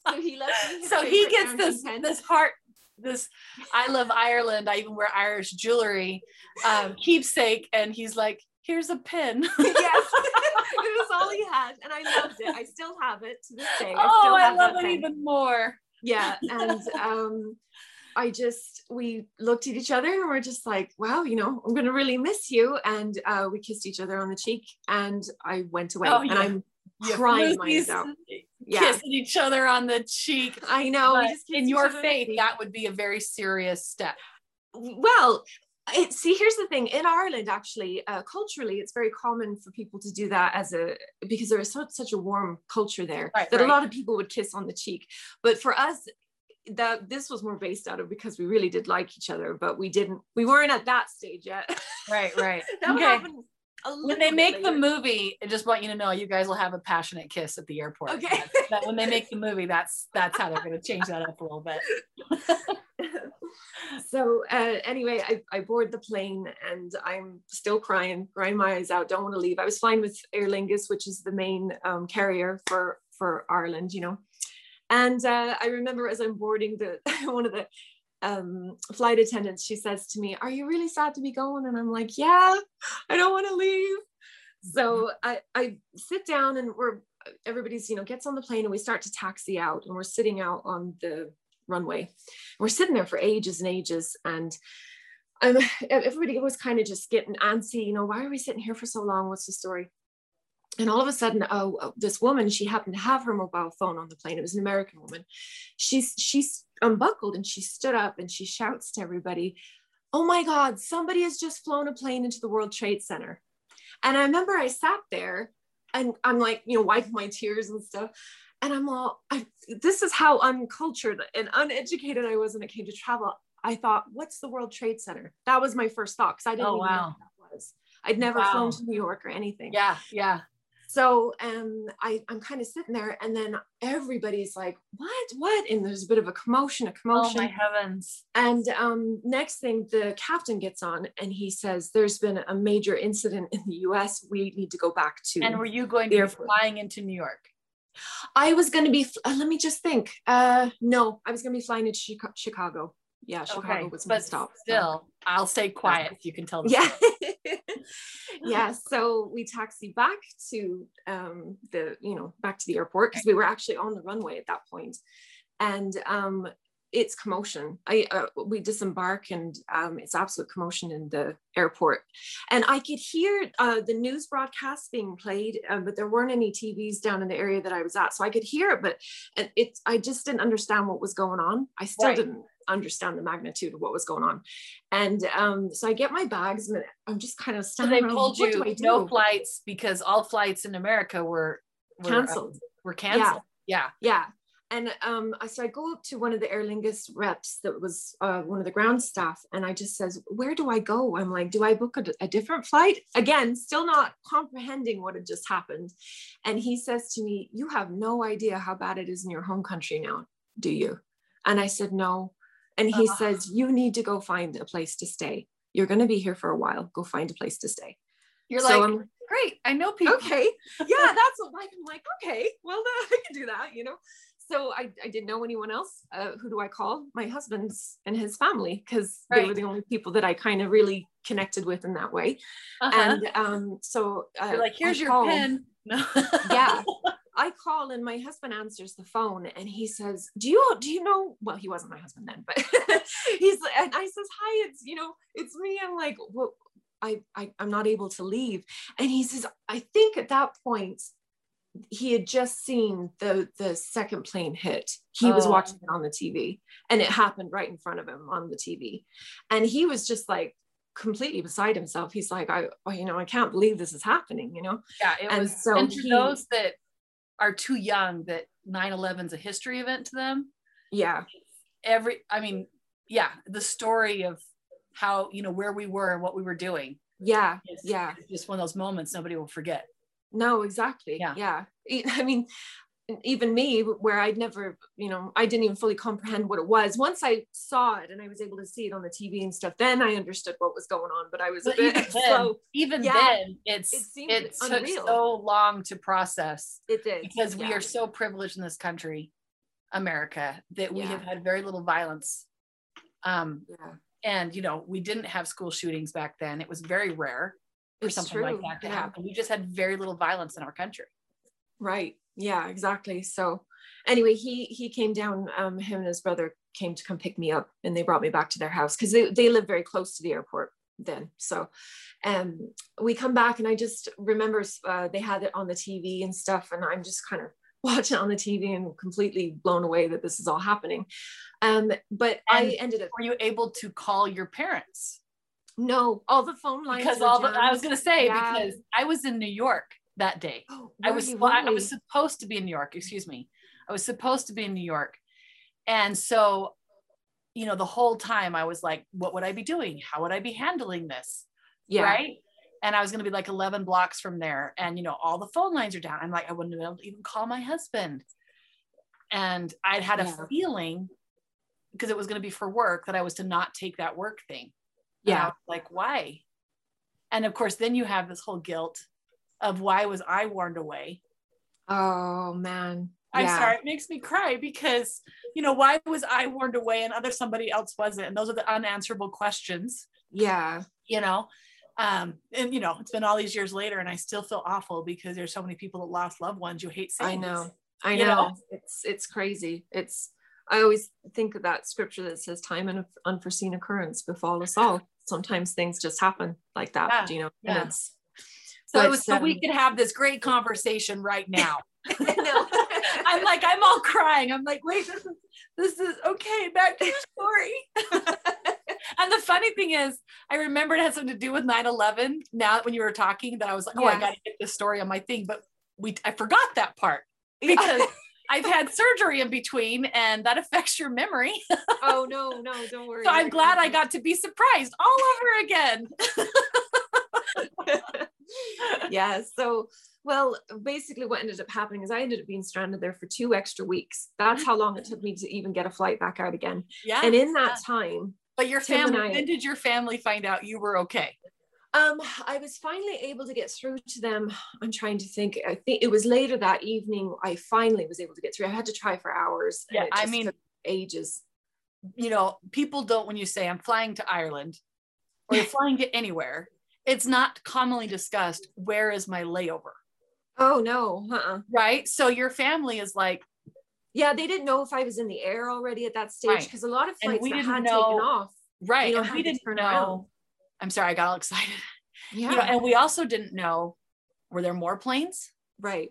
So he left me his So he gets this, this heart. This I love Ireland, I even wear Irish jewelry um keepsake, and he's like, here's a pin. Yes. It was all he had, and I loved it. I still have it to this day. Oh, I, still have I love that it pen. Even more. Yeah. And um I just we looked at each other, and we're just like, wow, you know, I'm gonna really miss you. And uh we kissed each other on the cheek, and I went away. Oh, yeah. And I'm yeah. crying myself. Yeah. Kissing each other on the cheek. I know. We just in your faith, that would be a very serious step. Well, it, see, here's the thing. In Ireland, actually, uh, culturally, it's very common for people to do that as a, because there is so, such a warm culture there right, that right. a lot of people would kiss on the cheek. But for us, that this was more based out of because we really did like each other, but we didn't, we weren't at that stage yet. Right, right. That would okay. happen. When they make later. The movie, I just want you to know, you guys will have a passionate kiss at the airport. Okay. That's, that when they make the movie, that's that's how they're going to change that up a little bit. So uh, anyway, I, I board the plane, and I'm still crying, crying my eyes out. Don't want to leave. I was flying with Aer Lingus, which is the main um, carrier for for Ireland, you know. And uh, I remember as I'm boarding the one of the um flight attendants, she says to me, are you really sad to be going? And I'm like, yeah, I don't want to leave. So I I sit down, and we're everybody's you know gets on the plane, and we start to taxi out, and we're sitting out on the runway, and we're sitting there for ages and ages, and I'm everybody was kind of just getting antsy, you know why are we sitting here for so long, what's the story? And all of a sudden, oh, this woman, she happened to have her mobile phone on the plane. It was an American woman. She's, she's unbuckled, and she stood up, and she shouts to everybody, oh my God, somebody has just flown a plane into the World Trade Center. And I remember I sat there, and I'm like, you know, wiping my tears and stuff. And I'm all, I, this is how uncultured and uneducated I was when it came to travel. I thought, what's the World Trade Center? That was my first thought, because I didn't oh, even wow. know what that was. I'd never wow. flown to New York or anything. Yeah, yeah. So um, I, I'm kind of sitting there, and then everybody's like, what, what? And there's a bit of a commotion, a commotion. Oh my heavens. And um, next thing, the captain gets on, and he says, there's been a major incident in the U S. We need to go back to. And were you going to be flying into New York? I was going to be, uh, let me just think. Uh, no, I was going to be flying into Chica- Chicago. Yeah, Chicago okay, was my stop. Still, so. I'll stay quiet if you can tell the yeah. story. Yeah, so we taxi back to um, the, you know, back to the airport, because we were actually on the runway at that point. And um, it's commotion. I uh, we disembark and um, it's absolute commotion in the airport. And I could hear uh, the news broadcast being played, uh, but there weren't any T Vs down in the area that I was at. So I could hear it, but it, I just didn't understand what was going on. I still right. didn't understand the magnitude of what was going on. And um, so I get my bags and I'm just kind of standing around. So they told you do do? no flights because all flights in America were, were canceled. Uh, were canceled. Yeah. Yeah. yeah. And um, so I go up to one of the Aer Lingus reps that was uh, one of the ground staff. And I just says, where do I go? I'm like, do I book a, a different flight? Again, still not comprehending what had just happened. And he says to me, you have no idea how bad it is in your home country now, do you? And I said, no. And he uh-huh. says, you need to go find a place to stay. You're going to be here for a while. Go find a place to stay. You're so like, I'm, great. I know people. Okay. Yeah, that's what I'm like, okay, well, uh, I can do that, you know? So I, I didn't know anyone else. Uh, who do I call? My husband's and his family, because right. they were the only people that I kind of really connected with in that way. Uh-huh. And um, so uh, you're like, here's I your call. pen. No. yeah, I call and my husband answers the phone and he says, do you do you know? Well, he wasn't my husband then, but he's. And I says, hi, it's you know, it's me. I'm like, well, I, I I'm not able to leave. And he says, I think at that point, he had just seen the the second plane hit. He oh. was watching it on the T V and it happened right in front of him on the T V. And he was just like completely beside himself. He's like, I, well, you know, I can't believe this is happening, you know? Yeah, it and was, so and for he, those that are too young, that nine eleven's a history event to them. Yeah. Every, I mean, yeah, the story of how, you know, where we were and what we were doing. Yeah, is, yeah. It's just one of those moments nobody will forget. No, exactly. Yeah. yeah. I mean, even me, where I'd never, you know, I didn't even fully comprehend what it was. Once I saw it and I was able to see it on the T V and stuff, then I understood what was going on, but I was but a bit even then, so, even yeah, then it's, it, seemed it took so long to process. It did. Because yeah. we are so privileged in this country, America, that we yeah. have had very little violence. Um, yeah. And, you know, we didn't have school shootings back then. It was very rare. Or it's something true. like that to yeah. happen. We just had very little violence in our country. Right. Yeah, exactly. So anyway, he, he came down, um, him and his brother came to come pick me up and they brought me back to their house because they, they live very close to the airport then. So, um, we come back and I just remember, uh, they had it on the T V and stuff. And I'm just kind of watching on the T V and completely blown away that this is all happening. Um, but and I ended up, were you able to call your parents? No, all the phone lines. Because all the, I was going to say, yeah. because I was in New York that day. Oh, I was, I was supposed to be in New York, excuse me. I was supposed to be in New York. And so, you know, the whole time I was like, what would I be doing? How would I be handling this? Yeah. Right. And I was going to be like eleven blocks from there. And, you know, all the phone lines are down. I'm like, I wouldn't be able to even call my husband. And I'd had a yeah. feeling, because it was going to be for work, that I was to not take that work thing. Yeah. Like, why? And of course, then you have this whole guilt of why was I warned away? Oh man. Yeah. I'm sorry. It makes me cry because, you know, why was I warned away and other somebody else wasn't? And those are the unanswerable questions. Yeah. You know, um, and you know, it's been all these years later and I still feel awful because there's so many people that lost loved ones. You hate saying I know. This, I know. know. It's, it's crazy. It's, I always think of that scripture that says time and unforeseen occurrence befall us all. Sometimes things just happen like that, yeah, you know? Yeah. And it's, so it was so um, we could have this great conversation right now. I'm like, I'm all crying. I'm like, wait, this is, this is okay. Back to your story. And the funny thing is, I remember it had something to do with nine eleven. Now when you were talking that I was like, oh, yes. I got to get this story on my thing. But we, I forgot that part because I've had surgery in between and that affects your memory. Oh, no, no, don't worry. So I'm glad I got to be surprised all over again. Yeah. So, well, basically what ended up happening is I ended up being stranded there for two extra weeks. That's how long it took me to even get a flight back out again. Yeah. And in that time. But your family, I, when did your family find out you were okay? Um, I was finally able to get through to them. I'm trying to think, I think it was later that evening. I finally was able to get through. I had to try for hours. Yeah, and it just I mean, took ages. You know, people don't, when you say I'm flying to Ireland or you're flying to anywhere, it's not commonly discussed. Where is my layover? Oh no. Uh-uh. Right. So your family is like, Yeah, they didn't know if I was in the air already at that stage, because right. a lot of flights we that didn't had know, taken off. Right. You know, and we didn't know. Around. I'm sorry, I got all excited. Yeah. You know, and we also didn't know, were there more planes? Right.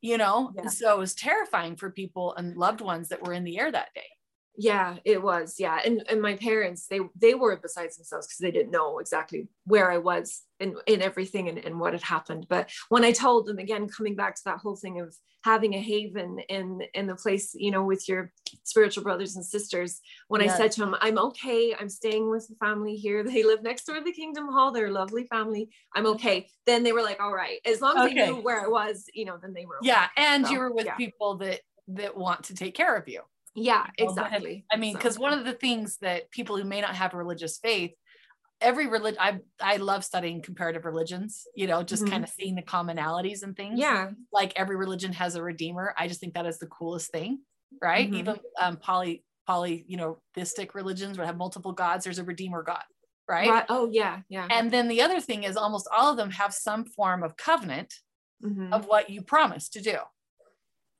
You know, yeah. so it was terrifying for people and loved ones that were in the air that day. Yeah, it was. Yeah. And and my parents, they, they were besides themselves because they didn't know exactly where I was and in everything and, and what had happened. But when I told them, again, coming back to that whole thing of having a haven in, in the place, you know, with your spiritual brothers and sisters, when yes. I said to them, I'm okay. I'm staying with the family here. They live next door to the Kingdom Hall. They're a lovely family. I'm okay. Then they were like, all right, as long as okay. they knew where I was, you know, then they were. Yeah. Okay. And so, you were with yeah. people that, that want to take care of you. Yeah, exactly. I mean, because so. one of the things that people who may not have religious faith, every religion, I I love studying comparative religions, you know, just mm-hmm. kind of seeing the commonalities and things. Yeah. Like every religion has a redeemer. I just think that is the coolest thing, right? Mm-hmm. Even um, poly, poly, you know, theistic religions would have multiple gods. There's a redeemer God, right? right? Oh, yeah, yeah. And then the other thing is almost all of them have some form of covenant mm-hmm. of what you promise to do.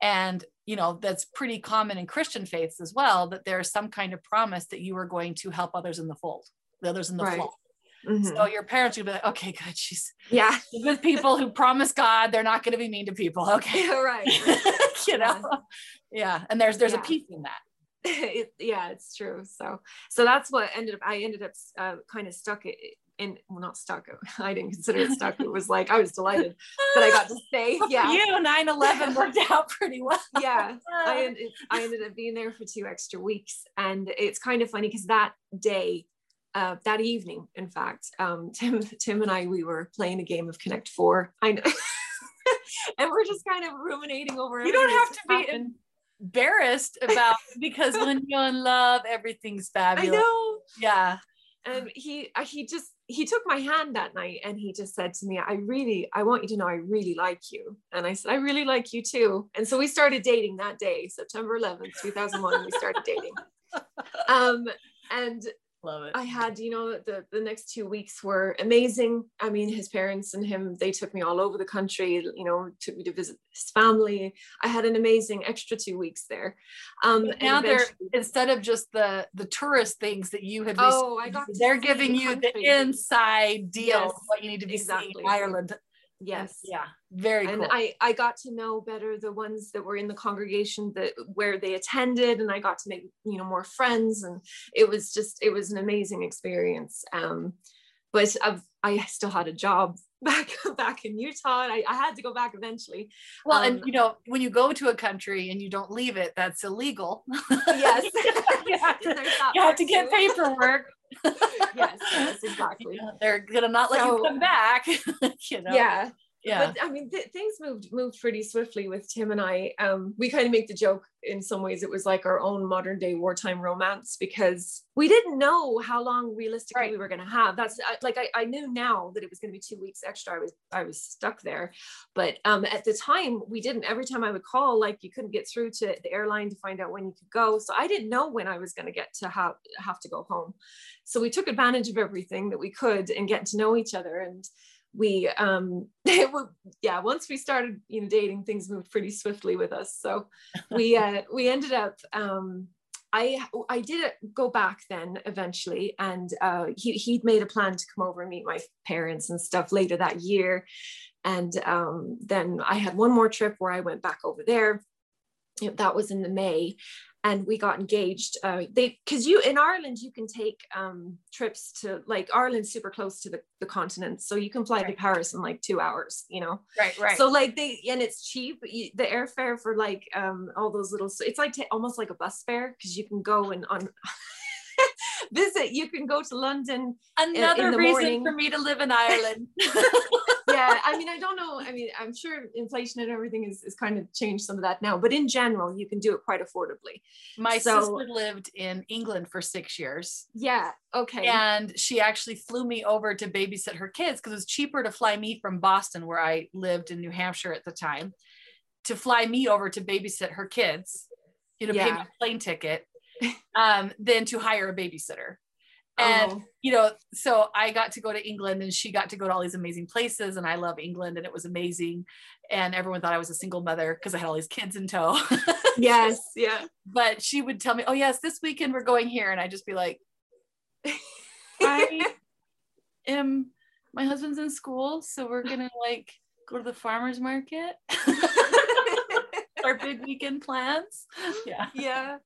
And, you know, that's pretty common in Christian faiths as well, that there's some kind of promise that you are going to help others in the fold, the others in the right. fold. Mm-hmm. So your parents would be like, okay, good. She's yeah. with people who promise God, they're not going to be mean to people. Okay. All right. you know? Yeah. And there's, there's yeah. a peace in that. It, yeah, it's true. So, so that's what ended up, I ended up uh, kind of stuck it. And well, not stuck. I didn't consider it stuck. It was like, I was delighted that I got to stay. Yeah. You nine eleven worked out pretty well. Yeah. I ended, I ended up being there for two extra weeks. And it's kind of funny because that day, uh, that evening, in fact, um, Tim, Tim and I, we were playing a game of Connect Four. I know. And we're just kind of ruminating over it. You don't have to happened. be in- embarrassed about, because when you're in love, everything's fabulous. I know. Yeah. And he, he just, he took my hand that night and he just said to me, I really, I want you to know, I really like you. And I said, I really like you too. And so we started dating that day, September eleventh, two thousand one, we started dating. Um, and Love it. I had, you know, the, the next two weeks were amazing. I mean, his parents and him, they took me all over the country, you know, took me to visit his family. I had an amazing extra two weeks there. Um, and now they're, instead of just the, the tourist things that you had, oh, received, I got they're giving the you country. the inside deal yes, of what you need to be exactly. seeing in Ireland. Yes. Yeah. Very cool. And I, I got to know better the ones that were in the congregation that where they attended, and I got to make, you know, more friends, and it was just, it was an amazing experience. Um, but I've, I still had a job back, back in Utah. And I, I had to go back eventually. Well, um, and you know, when you go to a country and you don't leave it, that's illegal. Yes. you have to, you have to get paperwork. yes, yes, exactly. You know, they're gonna not let so, you come back. you know. Yeah, yeah. But I mean, th- things moved moved pretty swiftly with Tim and I. Um, we kind of make the joke in some ways it was like our own modern day wartime romance, because we didn't know how long realistically right. we were gonna have. That's I, like I, I knew now that it was gonna be two weeks extra. I was I was stuck there, but um, at the time we didn't. Every time I would call, like you couldn't get through to the airline to find out when you could go. So I didn't know when I was gonna get to have have to go home. So we took advantage of everything that we could and get to know each other. And we, um, it was, yeah, once we started, you know, dating, things moved pretty swiftly with us. So we, uh, we ended up, um, I, I did go back then eventually. And, uh, he, he'd made a plan to come over and meet my parents and stuff later that year. And, um, then I had one more trip where I went back over there. That was in the May. And we got engaged. Uh, they, because you in Ireland, you can take um, trips to, like, Ireland's super close to the, the continent, so you can fly right. to Paris in like two hours, you know. Right, right. So like they, and it's cheap. You, the airfare for like um, all those little, it's like t- almost like a bus fare, because you can go and on visit. You can go to London. Another in, in the reason morning. for me to live in Ireland. Yeah, I mean, I don't know. I mean, I'm sure inflation and everything is, is kind of changed some of that now, but in general, you can do it quite affordably. My so, sister lived in England for six years. Yeah. Okay. And she actually flew me over to babysit her kids, because it was cheaper to fly me from Boston, where I lived in New Hampshire at the time, to fly me over to babysit her kids, you know, yeah. pay my plane ticket, um, than to hire a babysitter. And, oh. you know, so I got to go to England, and she got to go to all these amazing places, and I love England, and it was amazing. and everyone thought I was a single mother because I had all these kids in tow. Yes. Yeah. But she would tell me, oh yes, this weekend we're going here. And I'd just be like, I am, my husband's in school, so we're going to like go to the farmer's market. Our big weekend plans. Yeah. Yeah.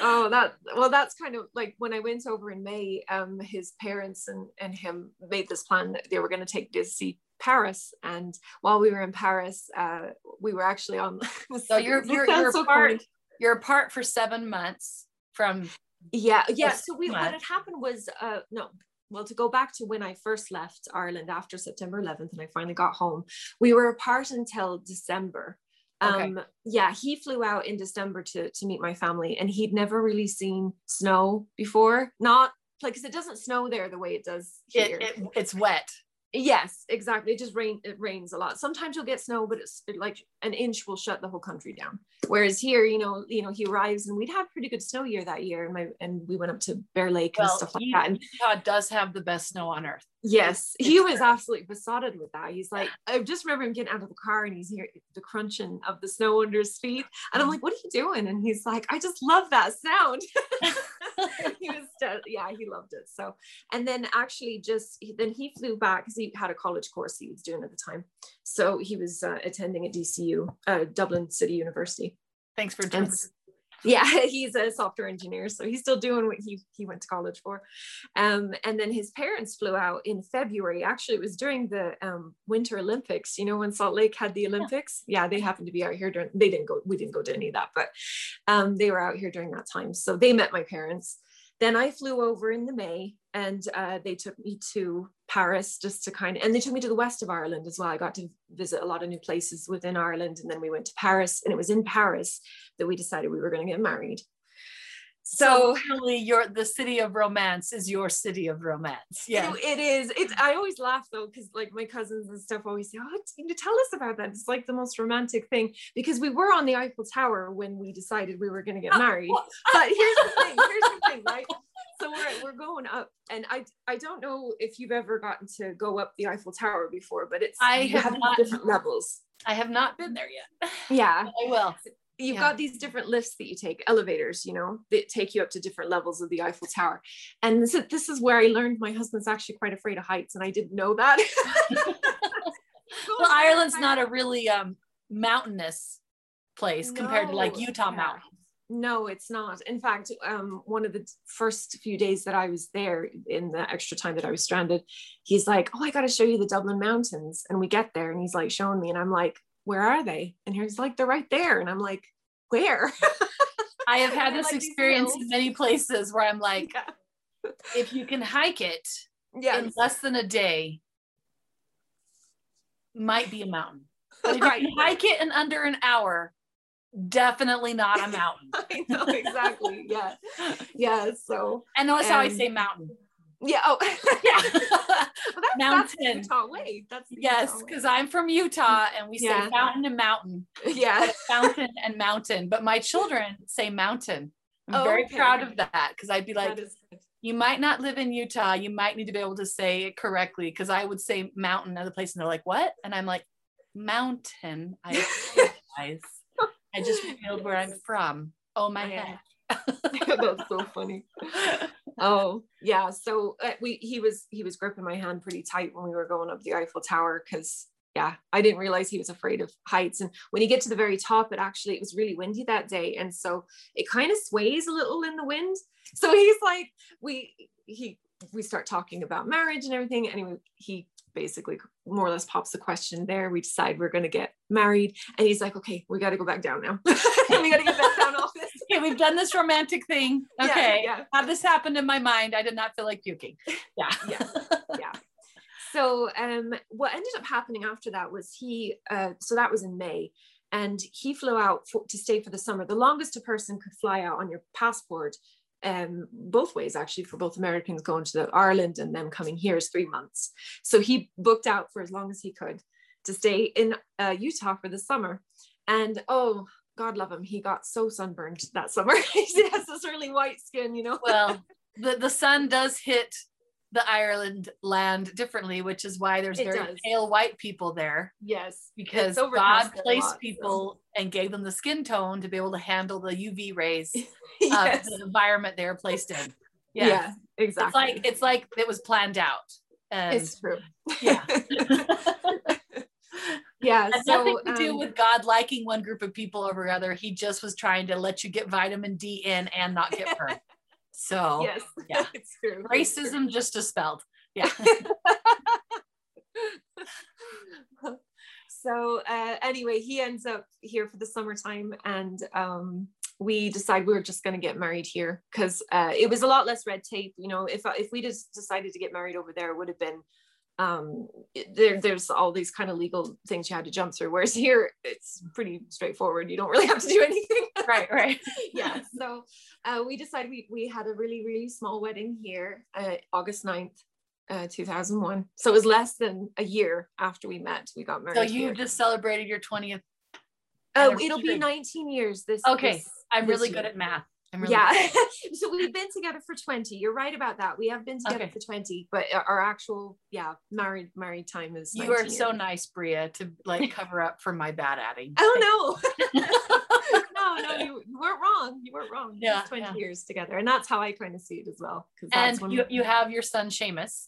Oh, that, well, that's kind of like when I went over in May, um, his parents and, and him made this plan that they were going to take to see Paris. And while we were in Paris, uh, we were actually on. So you're, you're, you're, so apart, you're apart for seven months from. Yeah. Yeah. So we, month. what had happened was, uh, no, well, to go back to when I first left Ireland after September eleventh and I finally got home, we were apart until December. Okay. Um, yeah, he flew out in December to, to meet my family, and he'd never really seen snow before. Not like, cause it doesn't snow there the way it does here. It, it, it's wet. Yes, exactly. It just rain. It rains a lot. Sometimes you'll get snow, but it's like an inch will shut the whole country down. Whereas here, you know, you know, he arrives and we'd had pretty good snow year that year. And my, and we went up to Bear Lake and well, stuff like he, that. And Utah does have the best snow on earth. Yes. It's he was earth. absolutely besotted with that. He's like, I just remember him getting out of the car and he's here, the crunching of the snow under his feet. And I'm like, what are you doing? And he's like, I just love that sound. He was, yeah, he loved it. So, and then actually just, then he flew back because he had a college course he was doing at the time. So he was uh, attending at D C U, uh, Dublin City University. Thanks for doing that. Yeah, he's a software engineer, so he's still doing what he, he went to college for. Um, and then his parents flew out in February. Actually, it was during the um, Winter Olympics, you know, when Salt Lake had the Olympics. Yeah, yeah they happened to be out here during, they didn't go, we didn't go to any of that, but um, they were out here during that time. So they met my parents. Then I flew over in the May and uh, they took me to Paris just to kind of, and they took me to the west of Ireland as well. I got to visit a lot of new places within Ireland. And then we went to Paris, and it was in Paris that we decided we were going to get married. So, so really your, the city of romance is your city of romance. Yeah, it is. It's, I always laugh though, because like my cousins and stuff always say, oh, you need to tell us about that. It's like the most romantic thing, because we were on the Eiffel Tower when we decided we were going to get married. But here's the thing, here's the thing, right? So we're, we're going up, and I I don't know if you've ever gotten to go up the Eiffel Tower before, but it's I have, have not, different levels. I have not been there yet. Yeah. But I will. You've yeah. got these different lifts that you take, elevators, you know, that take you up to different levels of the Eiffel Tower. And this is, this is where I learned my husband's actually quite afraid of heights, and I didn't know that. Well, well, Ireland's I, not a really um, mountainous place no, compared to like Utah yeah. mountains. No, it's not. In fact, um, one of the first few days that I was there, in the extra time that I was stranded, he's like, oh, I got to show you the Dublin Mountains. And we get there and he's like showing me, and I'm like, where are they? And he's like, they're right there. And I'm like, where? I have had this like experience in many places where I'm like, yeah. if you can hike it yes. in less than a day, might be a mountain. But if right. you can hike it in under an hour, definitely not a mountain. I know, exactly. Yeah. Yeah. So, and notice um, how I say mountain. Yeah. Oh, yeah. Well, that's, mountain. That's Utah way. That's yes, because I'm from Utah, and we yeah. say fountain and mountain. Yeah, fountain and mountain. But my children say mountain. I'm oh, very okay. proud of that, because I'd be like, you might not live in Utah. You might need to be able to say it correctly, because I would say mountain another place, and they're like, what? And I'm like, mountain. I apologize. I just revealed where I'm from. Oh my yeah. head. That's so funny. Oh yeah, so uh, we he was he was gripping my hand pretty tight when we were going up the Eiffel Tower, because yeah I didn't realize he was afraid of heights. And when you get to the very top, it actually it was really windy that day, and so it kind of sways a little in the wind. So he's like, we he we start talking about marriage and everything. Anyway, he basically more or less pops the question there. We decide we're going to get married, and he's like, okay, we got to go back down now. We got to get back down off this. Okay, we've done this romantic thing. Okay, yeah, yeah. How this happened in my mind, I did not feel like puking. Yeah, yeah, yeah. So um, what ended up happening after that was he, uh, so that was in May, and he flew out for, to stay for the summer. The longest a person could fly out on your passport, um, both ways actually, for both Americans going to Ireland and them coming here, is three months. So he booked out for as long as he could to stay in uh, Utah for the summer. And oh, God love him, he got so sunburned that summer. He has this really white skin, you know. Well, the, the sun does hit the Ireland land differently, which is why there's it very does. pale white people there. Yes, because God placed lot, people so. and gave them the skin tone to be able to handle the U V rays yes. of the environment they were placed in. Yeah, yeah, exactly. It's like it's like it was planned out. And it's true. Yeah. Yeah, it had so, nothing to do um, with God liking one group of people over another. He just was trying to let you get vitamin D in and not get burned. So yes, yeah, it's true. Racism it's just dispelled. Yeah. So uh, anyway, he ends up here for the summertime, and um, we decide we we're just going to get married here because uh, it was a lot less red tape. You know, if if we just decided to get married over there, it would have been. Um, there, there's all these kind of legal things you had to jump through, whereas here it's pretty straightforward. You don't really have to do anything. Right, right. Yeah. So uh, we decided we, we had a really, really small wedding here, uh, August ninth, uh, two thousand one. So it was less than a year after we met, we got married. So you here. just celebrated your twentieth. Oh, it'll be nineteen years this year. Okay. This, I'm really good year. at math. Really yeah. So we've been together for twenty. You're right about that. We have been together okay. for twenty, but our actual, yeah, married, married time is. You are years. so nice, Bria, to like cover up for my bad adding. Oh no. no, no, you, you weren't wrong. You weren't wrong. Yeah. twenty yeah. years together. And that's how I kind of see it as well. That's and you, you have your son, Seamus.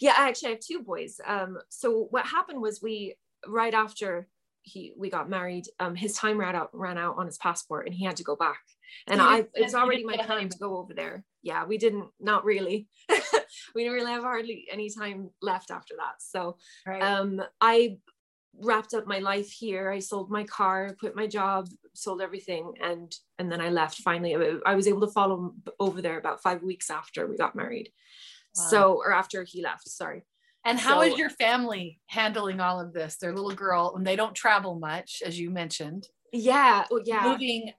Yeah, I actually have two boys. Um, so what happened was we, right after he, we got married, um, his time ran out, ran out on his passport, and he had to go back. And I, it's already my time to go over there. Yeah, we didn't, not really. We didn't really have hardly any time left after that. So right. um, I wrapped up my life here. I sold my car, quit my job, sold everything. And, and then I left finally. I was able to follow him over there about five weeks after we got married. Wow. So, or after he left, sorry. And how so, is your family handling all of this? Their little girl, and they don't travel much, as you mentioned. Yeah, well, yeah. Moving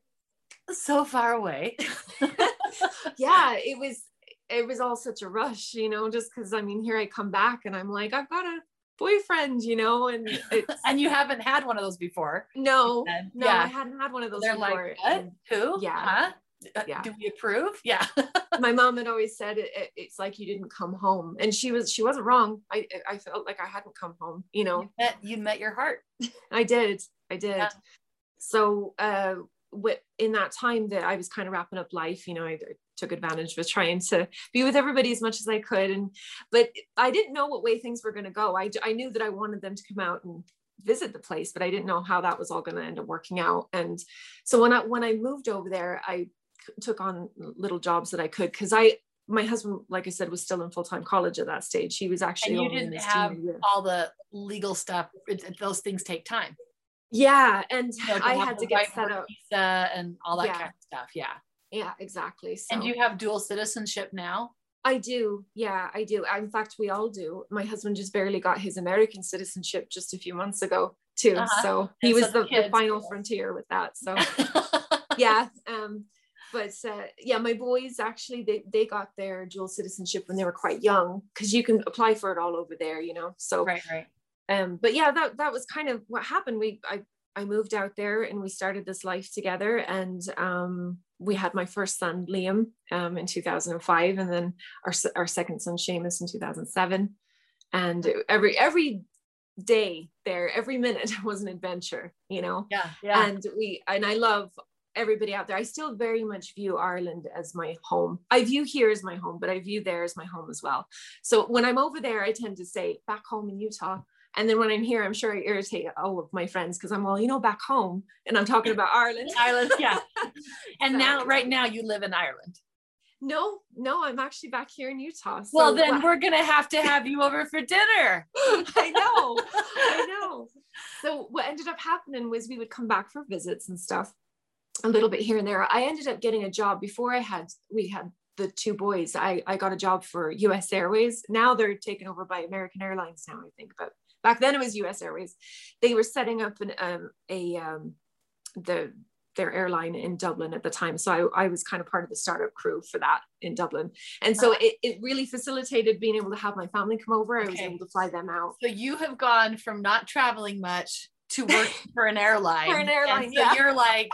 so far away. Yeah, it was it was all such a rush, you know, just because I mean here I come back and I'm like, I've got a boyfriend, you know, and it's, and you haven't had one of those before. No, no, yeah. I hadn't had one of those They're before. Like, what? And, who? Yeah. Huh? Yeah. Do we approve? Yeah. My mom had always said it, it, it's like you didn't come home. And she was she wasn't wrong. I I felt like I hadn't come home, you know. You met, you met your heart. I did. I did. Yeah. So uh in that time that I was kind of wrapping up life, you know, I took advantage of trying to be with everybody as much as I could. And, but I didn't know what way things were going to go. I, I knew that I wanted them to come out and visit the place, but I didn't know how that was all going to end up working out. And so when I, when I moved over there, I took on little jobs that I could, cause I, my husband, like I said, was still in full-time college at that stage. He was actually, and you didn't have all the legal stuff. It, those things take time. Yeah, and you know, I had to get set up visa and all that yeah. kind of stuff. Yeah, yeah, exactly. So, and you have dual citizenship now? I do. Yeah, I do. In fact, we all do. My husband just barely got his American citizenship just a few months ago too. Uh-huh. So he and was so the, the, the final frontier with that. So yeah, um, but uh, yeah, my boys actually they they got their dual citizenship when they were quite young, because you can apply for it all over there, you know. So right, right. Um, but yeah, that, that was kind of what happened. We, I, I moved out there and we started this life together, and, um, we had my first son, Liam, um, in two thousand five, and then our, our second son, Seamus, in two thousand seven. And every, every day there, every minute was an adventure, you know? Yeah, yeah. And we, and I love everybody out there. I still very much view Ireland as my home. I view here as my home, but I view there as my home as well. So when I'm over there, I tend to say back home in Utah. And then when I'm here, I'm sure I irritate all of my friends because I'm all, you know, back home, and I'm talking about Ireland. Ireland, yeah. And so, now, right now, you live in Ireland. No, no, I'm actually back here in Utah. So well, then wow. we're going to have to have you over for dinner. I know, I know. So what ended up happening was we would come back for visits and stuff a little bit here and there. I ended up getting a job before I had, we had the two boys. I, I got a job for U S Airways. Now they're taken over by American Airlines now, I think, but back then it was U S Airways. They were setting up an, um, a, um, the, their airline in Dublin at the time. So I, I was kind of part of the startup crew for that in Dublin. And so it, it really facilitated being able to have my family come over. Okay. I was able to fly them out. So you have gone from not traveling much to work for an airline. For an airline, and so yeah. You're like,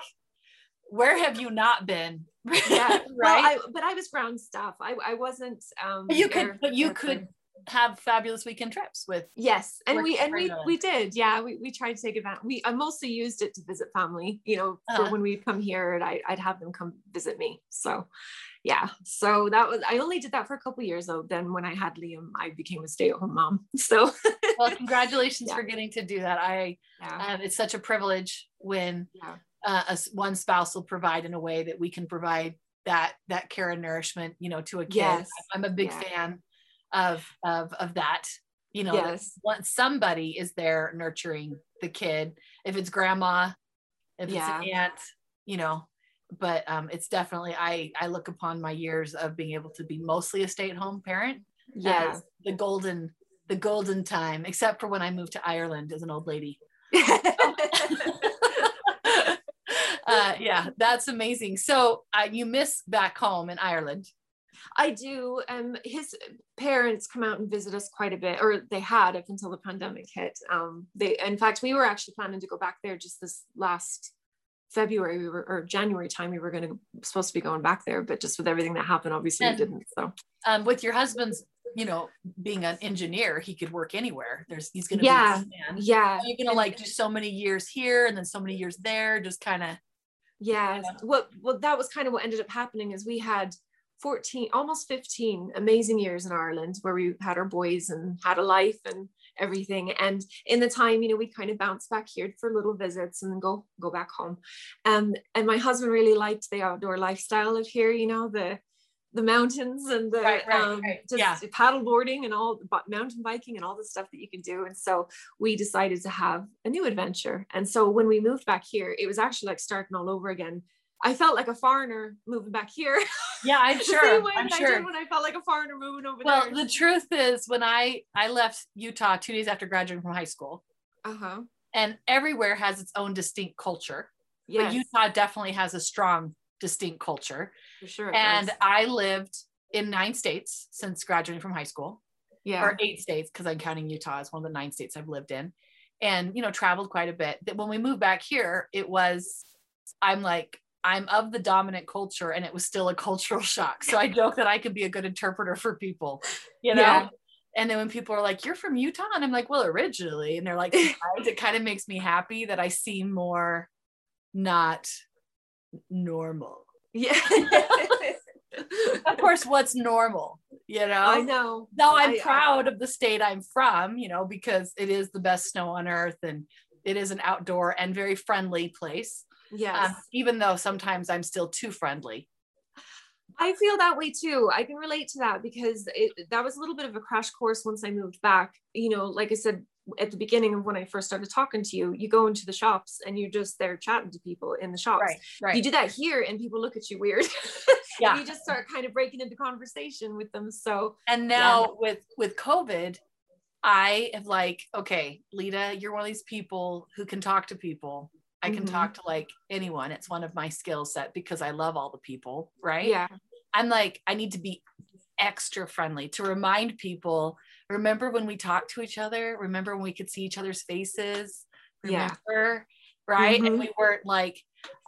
where have you not been? Yeah, right. Well, I, but I was ground staff. I, I wasn't. Um, you could, air, but you air could. Air. have fabulous weekend trips with yes and we and we we did yeah we, we tried to take advantage. we I mostly used it to visit family, you know, uh-huh. for when we come here, and I, I'd have them come visit me. So yeah, so that was, I only did that for a couple of years though. Then when I had Liam, I became a stay-at-home mom, so well, congratulations yeah. for getting to do that. I yeah. um, it's such a privilege when yeah. uh, a, one spouse will provide in a way that we can provide that that care and nourishment, you know, to a kid. yes. I'm a big yeah. fan Of, of, of that, you know, yes. once somebody is there nurturing the kid, if it's grandma, if yeah. it's an aunt, you know, but um, it's definitely, I, I look upon my years of being able to be mostly a stay-at-home parent yeah. as the golden, the golden time, except for when I moved to Ireland as an old lady. uh, yeah, that's amazing. So uh, you miss back home in Ireland. I do. Um, his parents come out and visit us quite a bit, or they had up until the pandemic hit. Um, they, in fact, we were actually planning to go back there just this last February, we were, or January time, we were going to supposed to be going back there, but just with everything that happened, obviously and, we didn't. So, um, with your husband's, you know, being an engineer, he could work anywhere. There's, he's going to yeah, be a man. yeah. So you're going to like do so many years here and then so many years there, just kind of. Yeah. You know. What? Well, that was kind of what ended up happening is we had fourteen, almost fifteen amazing years in Ireland where we had our boys and had a life and everything. And in the time, you know, we kind of bounced back here for little visits and then go, go back home. Um, and my husband really liked the outdoor lifestyle of here, you know, the, the mountains and the right, right, um, right. just yeah. paddle boarding and all mountain biking and all the stuff that you can do. And so we decided to have a new adventure. And so when we moved back here, it was actually like starting all over again. I felt like a foreigner moving back here. Yeah, I'm sure. Way I'm I sure. did when I felt like a foreigner moving over well, there. Well, the truth is when I, I left Utah two days after graduating from high school, uh-huh. and everywhere has its own distinct culture. Yes. But Utah definitely has a strong, distinct culture. For sure. And does. I lived in nine states since graduating from high school. Yeah. Or eight states, because I'm counting Utah as one of the nine states I've lived in. And, you know, traveled quite a bit. That when we moved back here, it was, I'm like, I'm of the dominant culture, and it was still a cultural shock. So I joke that I could be a good interpreter for people, you know? Yeah. And then when people are like, you're from Utah. And I'm like, well, originally, and they're like, it kind of makes me happy that I seem more not normal. Yeah. Of course, what's normal, you know? I know. Though I'm I, proud I, of the state I'm from, you know, because it is the best snow on earth, and it is an outdoor and very friendly place. Yes. Um, even though sometimes I'm still too friendly. I feel that way too. I can relate to that because it, that was a little bit of a crash course once I moved back. You know, like I said, at the beginning of when I first started talking to you, you go into the shops and you're just there chatting to people in the shops. Right, right. You do that here and people look at you weird. Yeah. You just start kind of breaking into conversation with them. So, and now yeah. with, with COVID, I am like, okay, Leta, you're one of these people who can talk to people. I can mm-hmm. talk to like anyone. It's one of my skill set because I love all the people, right? Yeah. I'm like, I need to be extra friendly to remind people, remember when we talked to each other, remember when we could see each other's faces, remember, yeah. right? Mm-hmm. And we weren't like,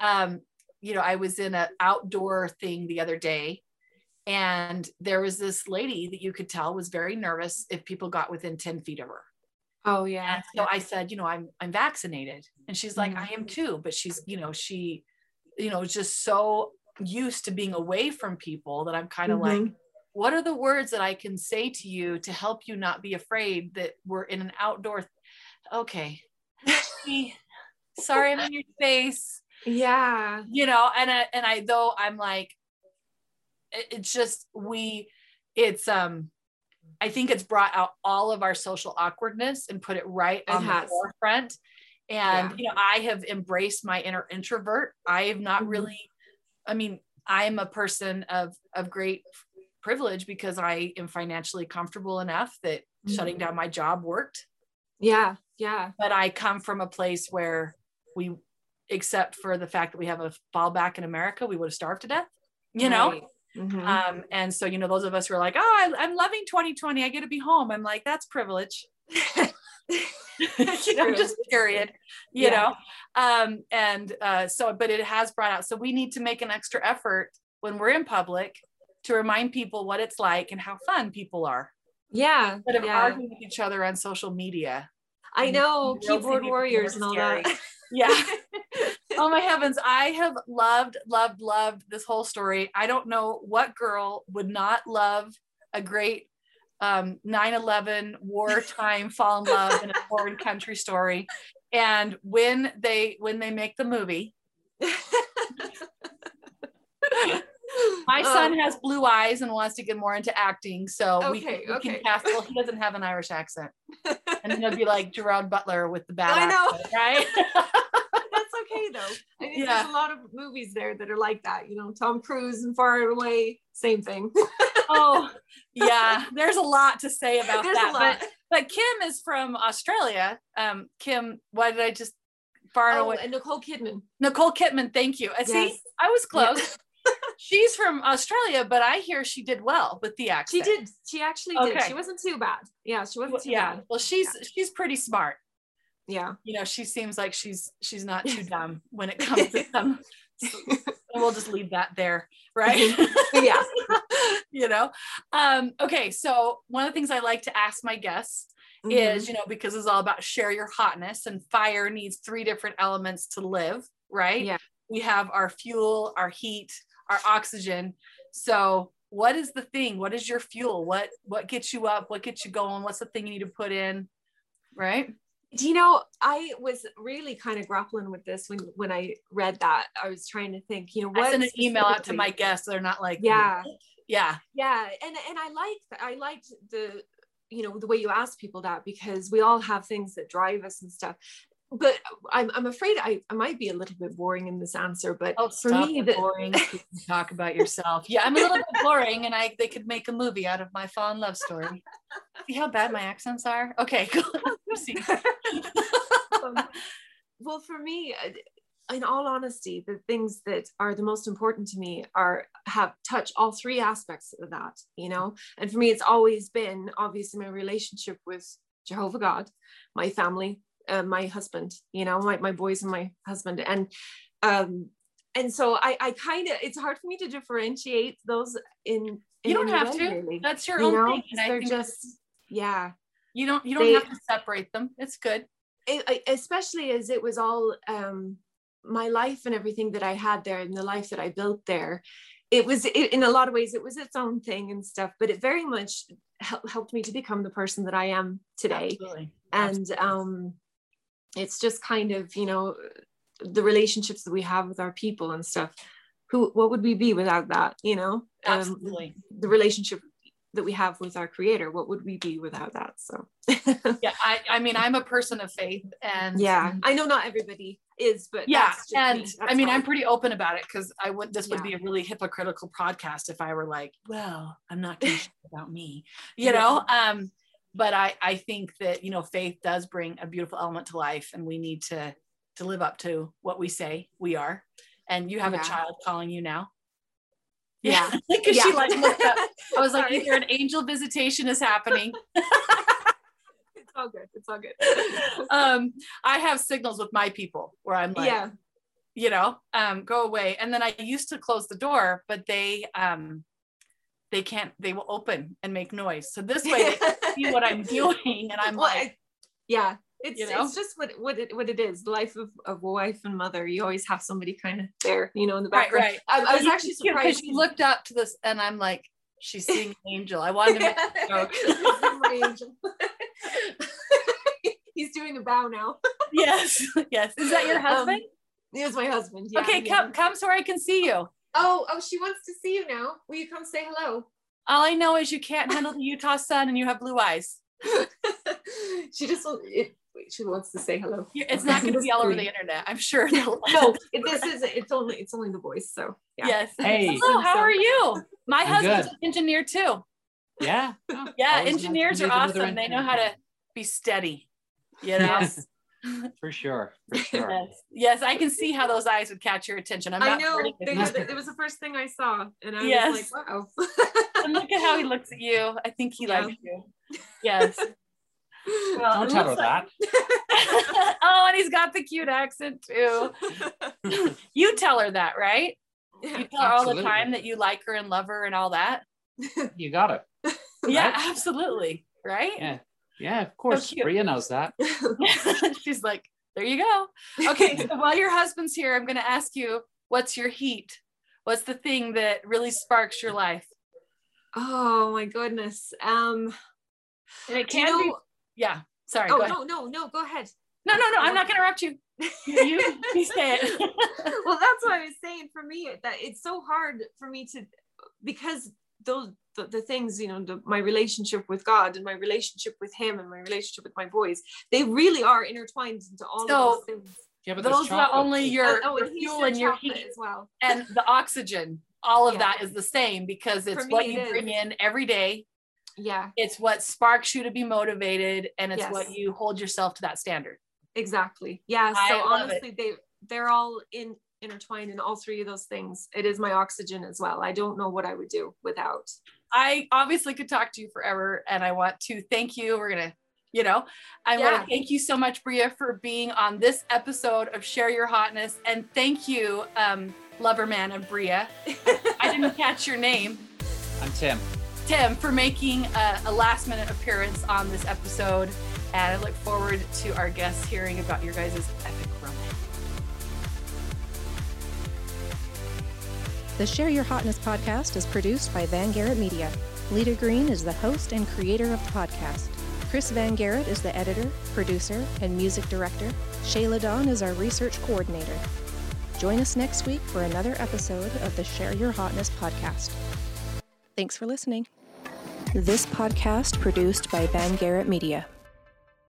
um, you know, I was in an outdoor thing the other day and there was this lady that you could tell was very nervous if people got within ten feet of her. Oh yeah. And so yeah. I said, you know, I'm, I'm vaccinated. And she's like, mm-hmm. I am too, but she's, you know, she, you know, just so used to being away from people that I'm kind of mm-hmm. like, what are the words that I can say to you to help you not be afraid that we're in an outdoor. Th- okay. Sorry. I'm in your face. Yeah. You know, and I, and I, though I'm like, it, it's just, we, it's, um, I think it's brought out all of our social awkwardness and put it right on it the has. forefront. And, yeah. you know, I have embraced my inner introvert. I have not mm-hmm. really, I mean, I'm a person of, of great privilege because I am financially comfortable enough that mm-hmm. shutting down my job worked. Yeah. Yeah. But I come from a place where we, except for the fact that we have a fallback in America, we would have starved to death, you right. know? Mm-hmm. Um, and so, you know, those of us who are like, oh, I, I'm loving twenty twenty. I get to be home. I'm like, that's privilege. You know, just period, you yeah. know? Um, and, uh, so, but it has brought out, so we need to make an extra effort when we're in public to remind people what it's like and how fun people are. Yeah. Instead of yeah. arguing with each other on social media. I know, keyboard warriors and all that. Yeah. Oh my heavens. I have loved, loved, loved this whole story. I don't know what girl would not love a great um, nine eleven wartime fall in love in a foreign country story. And when they, when they make the movie, my son um, has blue eyes and wants to get more into acting, so okay, we can, we okay. can cast. Well, he doesn't have an Irish accent, and he'll be like Gerard Butler with the bad I know. accent, right? That's okay though. I think yeah. there's a lot of movies there that are like that. You know, Tom Cruise and Far and Away, same thing. Oh, yeah. There's a lot to say about there's that. But, but Kim is from Australia. Um, Kim, why did I just Far and oh, Away? And Nicole Kidman. Nicole Kidman. Thank you. I yes. see. I was close. Yeah. She's from Australia, but I hear she did well with the accent. She did. She actually did. Okay. She wasn't too bad. Yeah, she wasn't too yeah. bad. Well, she's yeah. she's pretty smart. Yeah. You know, she seems like she's she's not too dumb when it comes to some. We'll just leave that there, right? Yeah. You know. Um, okay, so one of the things I like to ask my guests mm-hmm. is, you know, because it's all about share your hotness, and fire needs three different elements to live, right? Yeah. We have our fuel, our heat, our oxygen. So what is the thing? What is your fuel? What, what gets you up? What gets you going? What's the thing you need to put in? Right. Do you know, I was really kind of grappling with this when, when I read that. I was trying to think, you know, what I sent an email out to my guests. They're not like, yeah, yeah, yeah. And, and I liked, I liked the, you know, the way you asked people that, because we all have things that drive us and stuff. But I'm, I'm afraid I, I might be a little bit boring in this answer, but oh, for me, the boring. Talk about yourself. Yeah, I'm a little bit boring, and I they could make a movie out of my fall in love story. See how bad my accents are? Okay, go um, Well, for me, in all honesty, the things that are the most important to me are have touch all three aspects of that, you know. And for me, it's always been obviously my relationship with Jehovah God, my family. Uh, my husband, you know, my, my boys and my husband. And, um, and so I, I kind of, it's hard for me to differentiate those in, in you don't have way, to, really. That's your you own know? Thing. And they're I think just, yeah, you don't, you don't they, have to separate them. It's good. It, I, especially as it was all, um, my life and everything that I had there and the life that I built there, it was it, in a lot of ways, it was its own thing and stuff, but it very much helped, helped me to become the person that I am today. Absolutely. And, Absolutely. um, it's just kind of, you know, the relationships that we have with our people and stuff. Who, what would we be without that? You know, absolutely. Um, the relationship that we have with our Creator. What would we be without that? So, yeah, I, I mean, I'm a person of faith, and yeah, I know not everybody is, but yeah, and me. I mean, hard. I'm pretty open about it because I would. This would yeah. be a really hypocritical podcast if I were like, well, I'm not going to talk about me, you yeah. know. Um, But I, I think that, you know, faith does bring a beautiful element to life, and we need to, to live up to what we say we are. And you have yeah. a child calling you now. Yeah. Because yeah. she like looked up. I was like, either an angel visitation is happening. It's all good. It's all good. um, I have signals with my people where I'm like, yeah. you know, um, go away. And then I used to close the door, but they, um, they can't, they will open and make noise. So this way they can see what I'm doing. And I'm well, like, I, yeah, it's you know? It's just what, what it, what it is. The life of, of a wife and mother, you always have somebody kind of there, you know, in the background. Right, right. I, I was actually surprised. She looked up to this and I'm like, she's seeing an angel. I wanted to make a joke. She's an angel. He's doing a bow now. Yes. Yes. Is that your husband? Um, it was my husband. Yeah, okay. Yeah. Come, come so I can see you. Oh, oh, she wants to see you now. Will you come say hello? All I know is you can't handle the Utah sun and you have blue eyes. She just it, she wants to say hello. It's not going to be all over the internet, I'm sure. No, it, this is it's only it's only the voice. So yeah. Yes. Hey. Hello. How are you? My I'm husband's good. An engineer too. Yeah. Oh, yeah. Engineers are awesome. They know how to be steady. You know. Yes. For sure, for sure. Yes. Yes, I can see how those eyes would catch your attention. I'm not I know, it was the first thing I saw, and I yes. was like, wow. And look at how he looks at you. I think he yeah. likes you. Yes. Well, don't tell her like... that. Oh, and he's got the cute accent too. You tell her that, right? You tell her all the time that you like her and love her and all that. You got it. Right? Yeah, absolutely. Right? Yeah, yeah, of course. So Bria knows that. She's like, there you go. Okay, so while your husband's here, I'm going to ask you, what's your heat? What's the thing that really sparks your life? Oh, my goodness. Um, and it can you know, be. Yeah, sorry. Oh, no, no, no, go ahead. No, no, no, I'm not going to interrupt you. You, you say it. Well, that's what I was saying. For me, that it's so hard for me to, because those, the, the things, you know, the, my relationship with God and my relationship with him and my relationship with my boys, they really are intertwined into all so, of those things. Yeah, but those are only your, oh, your fuel and your heat as well. And the oxygen, all of yeah. that is the same, because it's me, what you it bring in every day. Yeah. It's what sparks you to be motivated, and it's yes. what you hold yourself to that standard. Exactly. Yeah. So honestly, it. they, they're all in intertwined in all three of those things. It is my oxygen as well. I don't know what I would do without. I obviously could talk to you forever, and I want to thank you. We're going to, you know, I yeah. want to thank you so much, Bria, for being on this episode of Share Your Hotness. And thank you, um, lover man of Bria. I didn't catch your name. I'm Tim. Tim, for making a, a last minute appearance on this episode. And I look forward to our guests hearing about your guys' epic romance. The Share Your Hotness podcast is produced by Van Garrett Media. Leta Green is the host and creator of the podcast. Chris Van Garrett is the editor, producer, and music director. Shayla Dawn is our research coordinator. Join us next week for another episode of the Share Your Hotness podcast. Thanks for listening. This podcast produced by Van Garrett Media.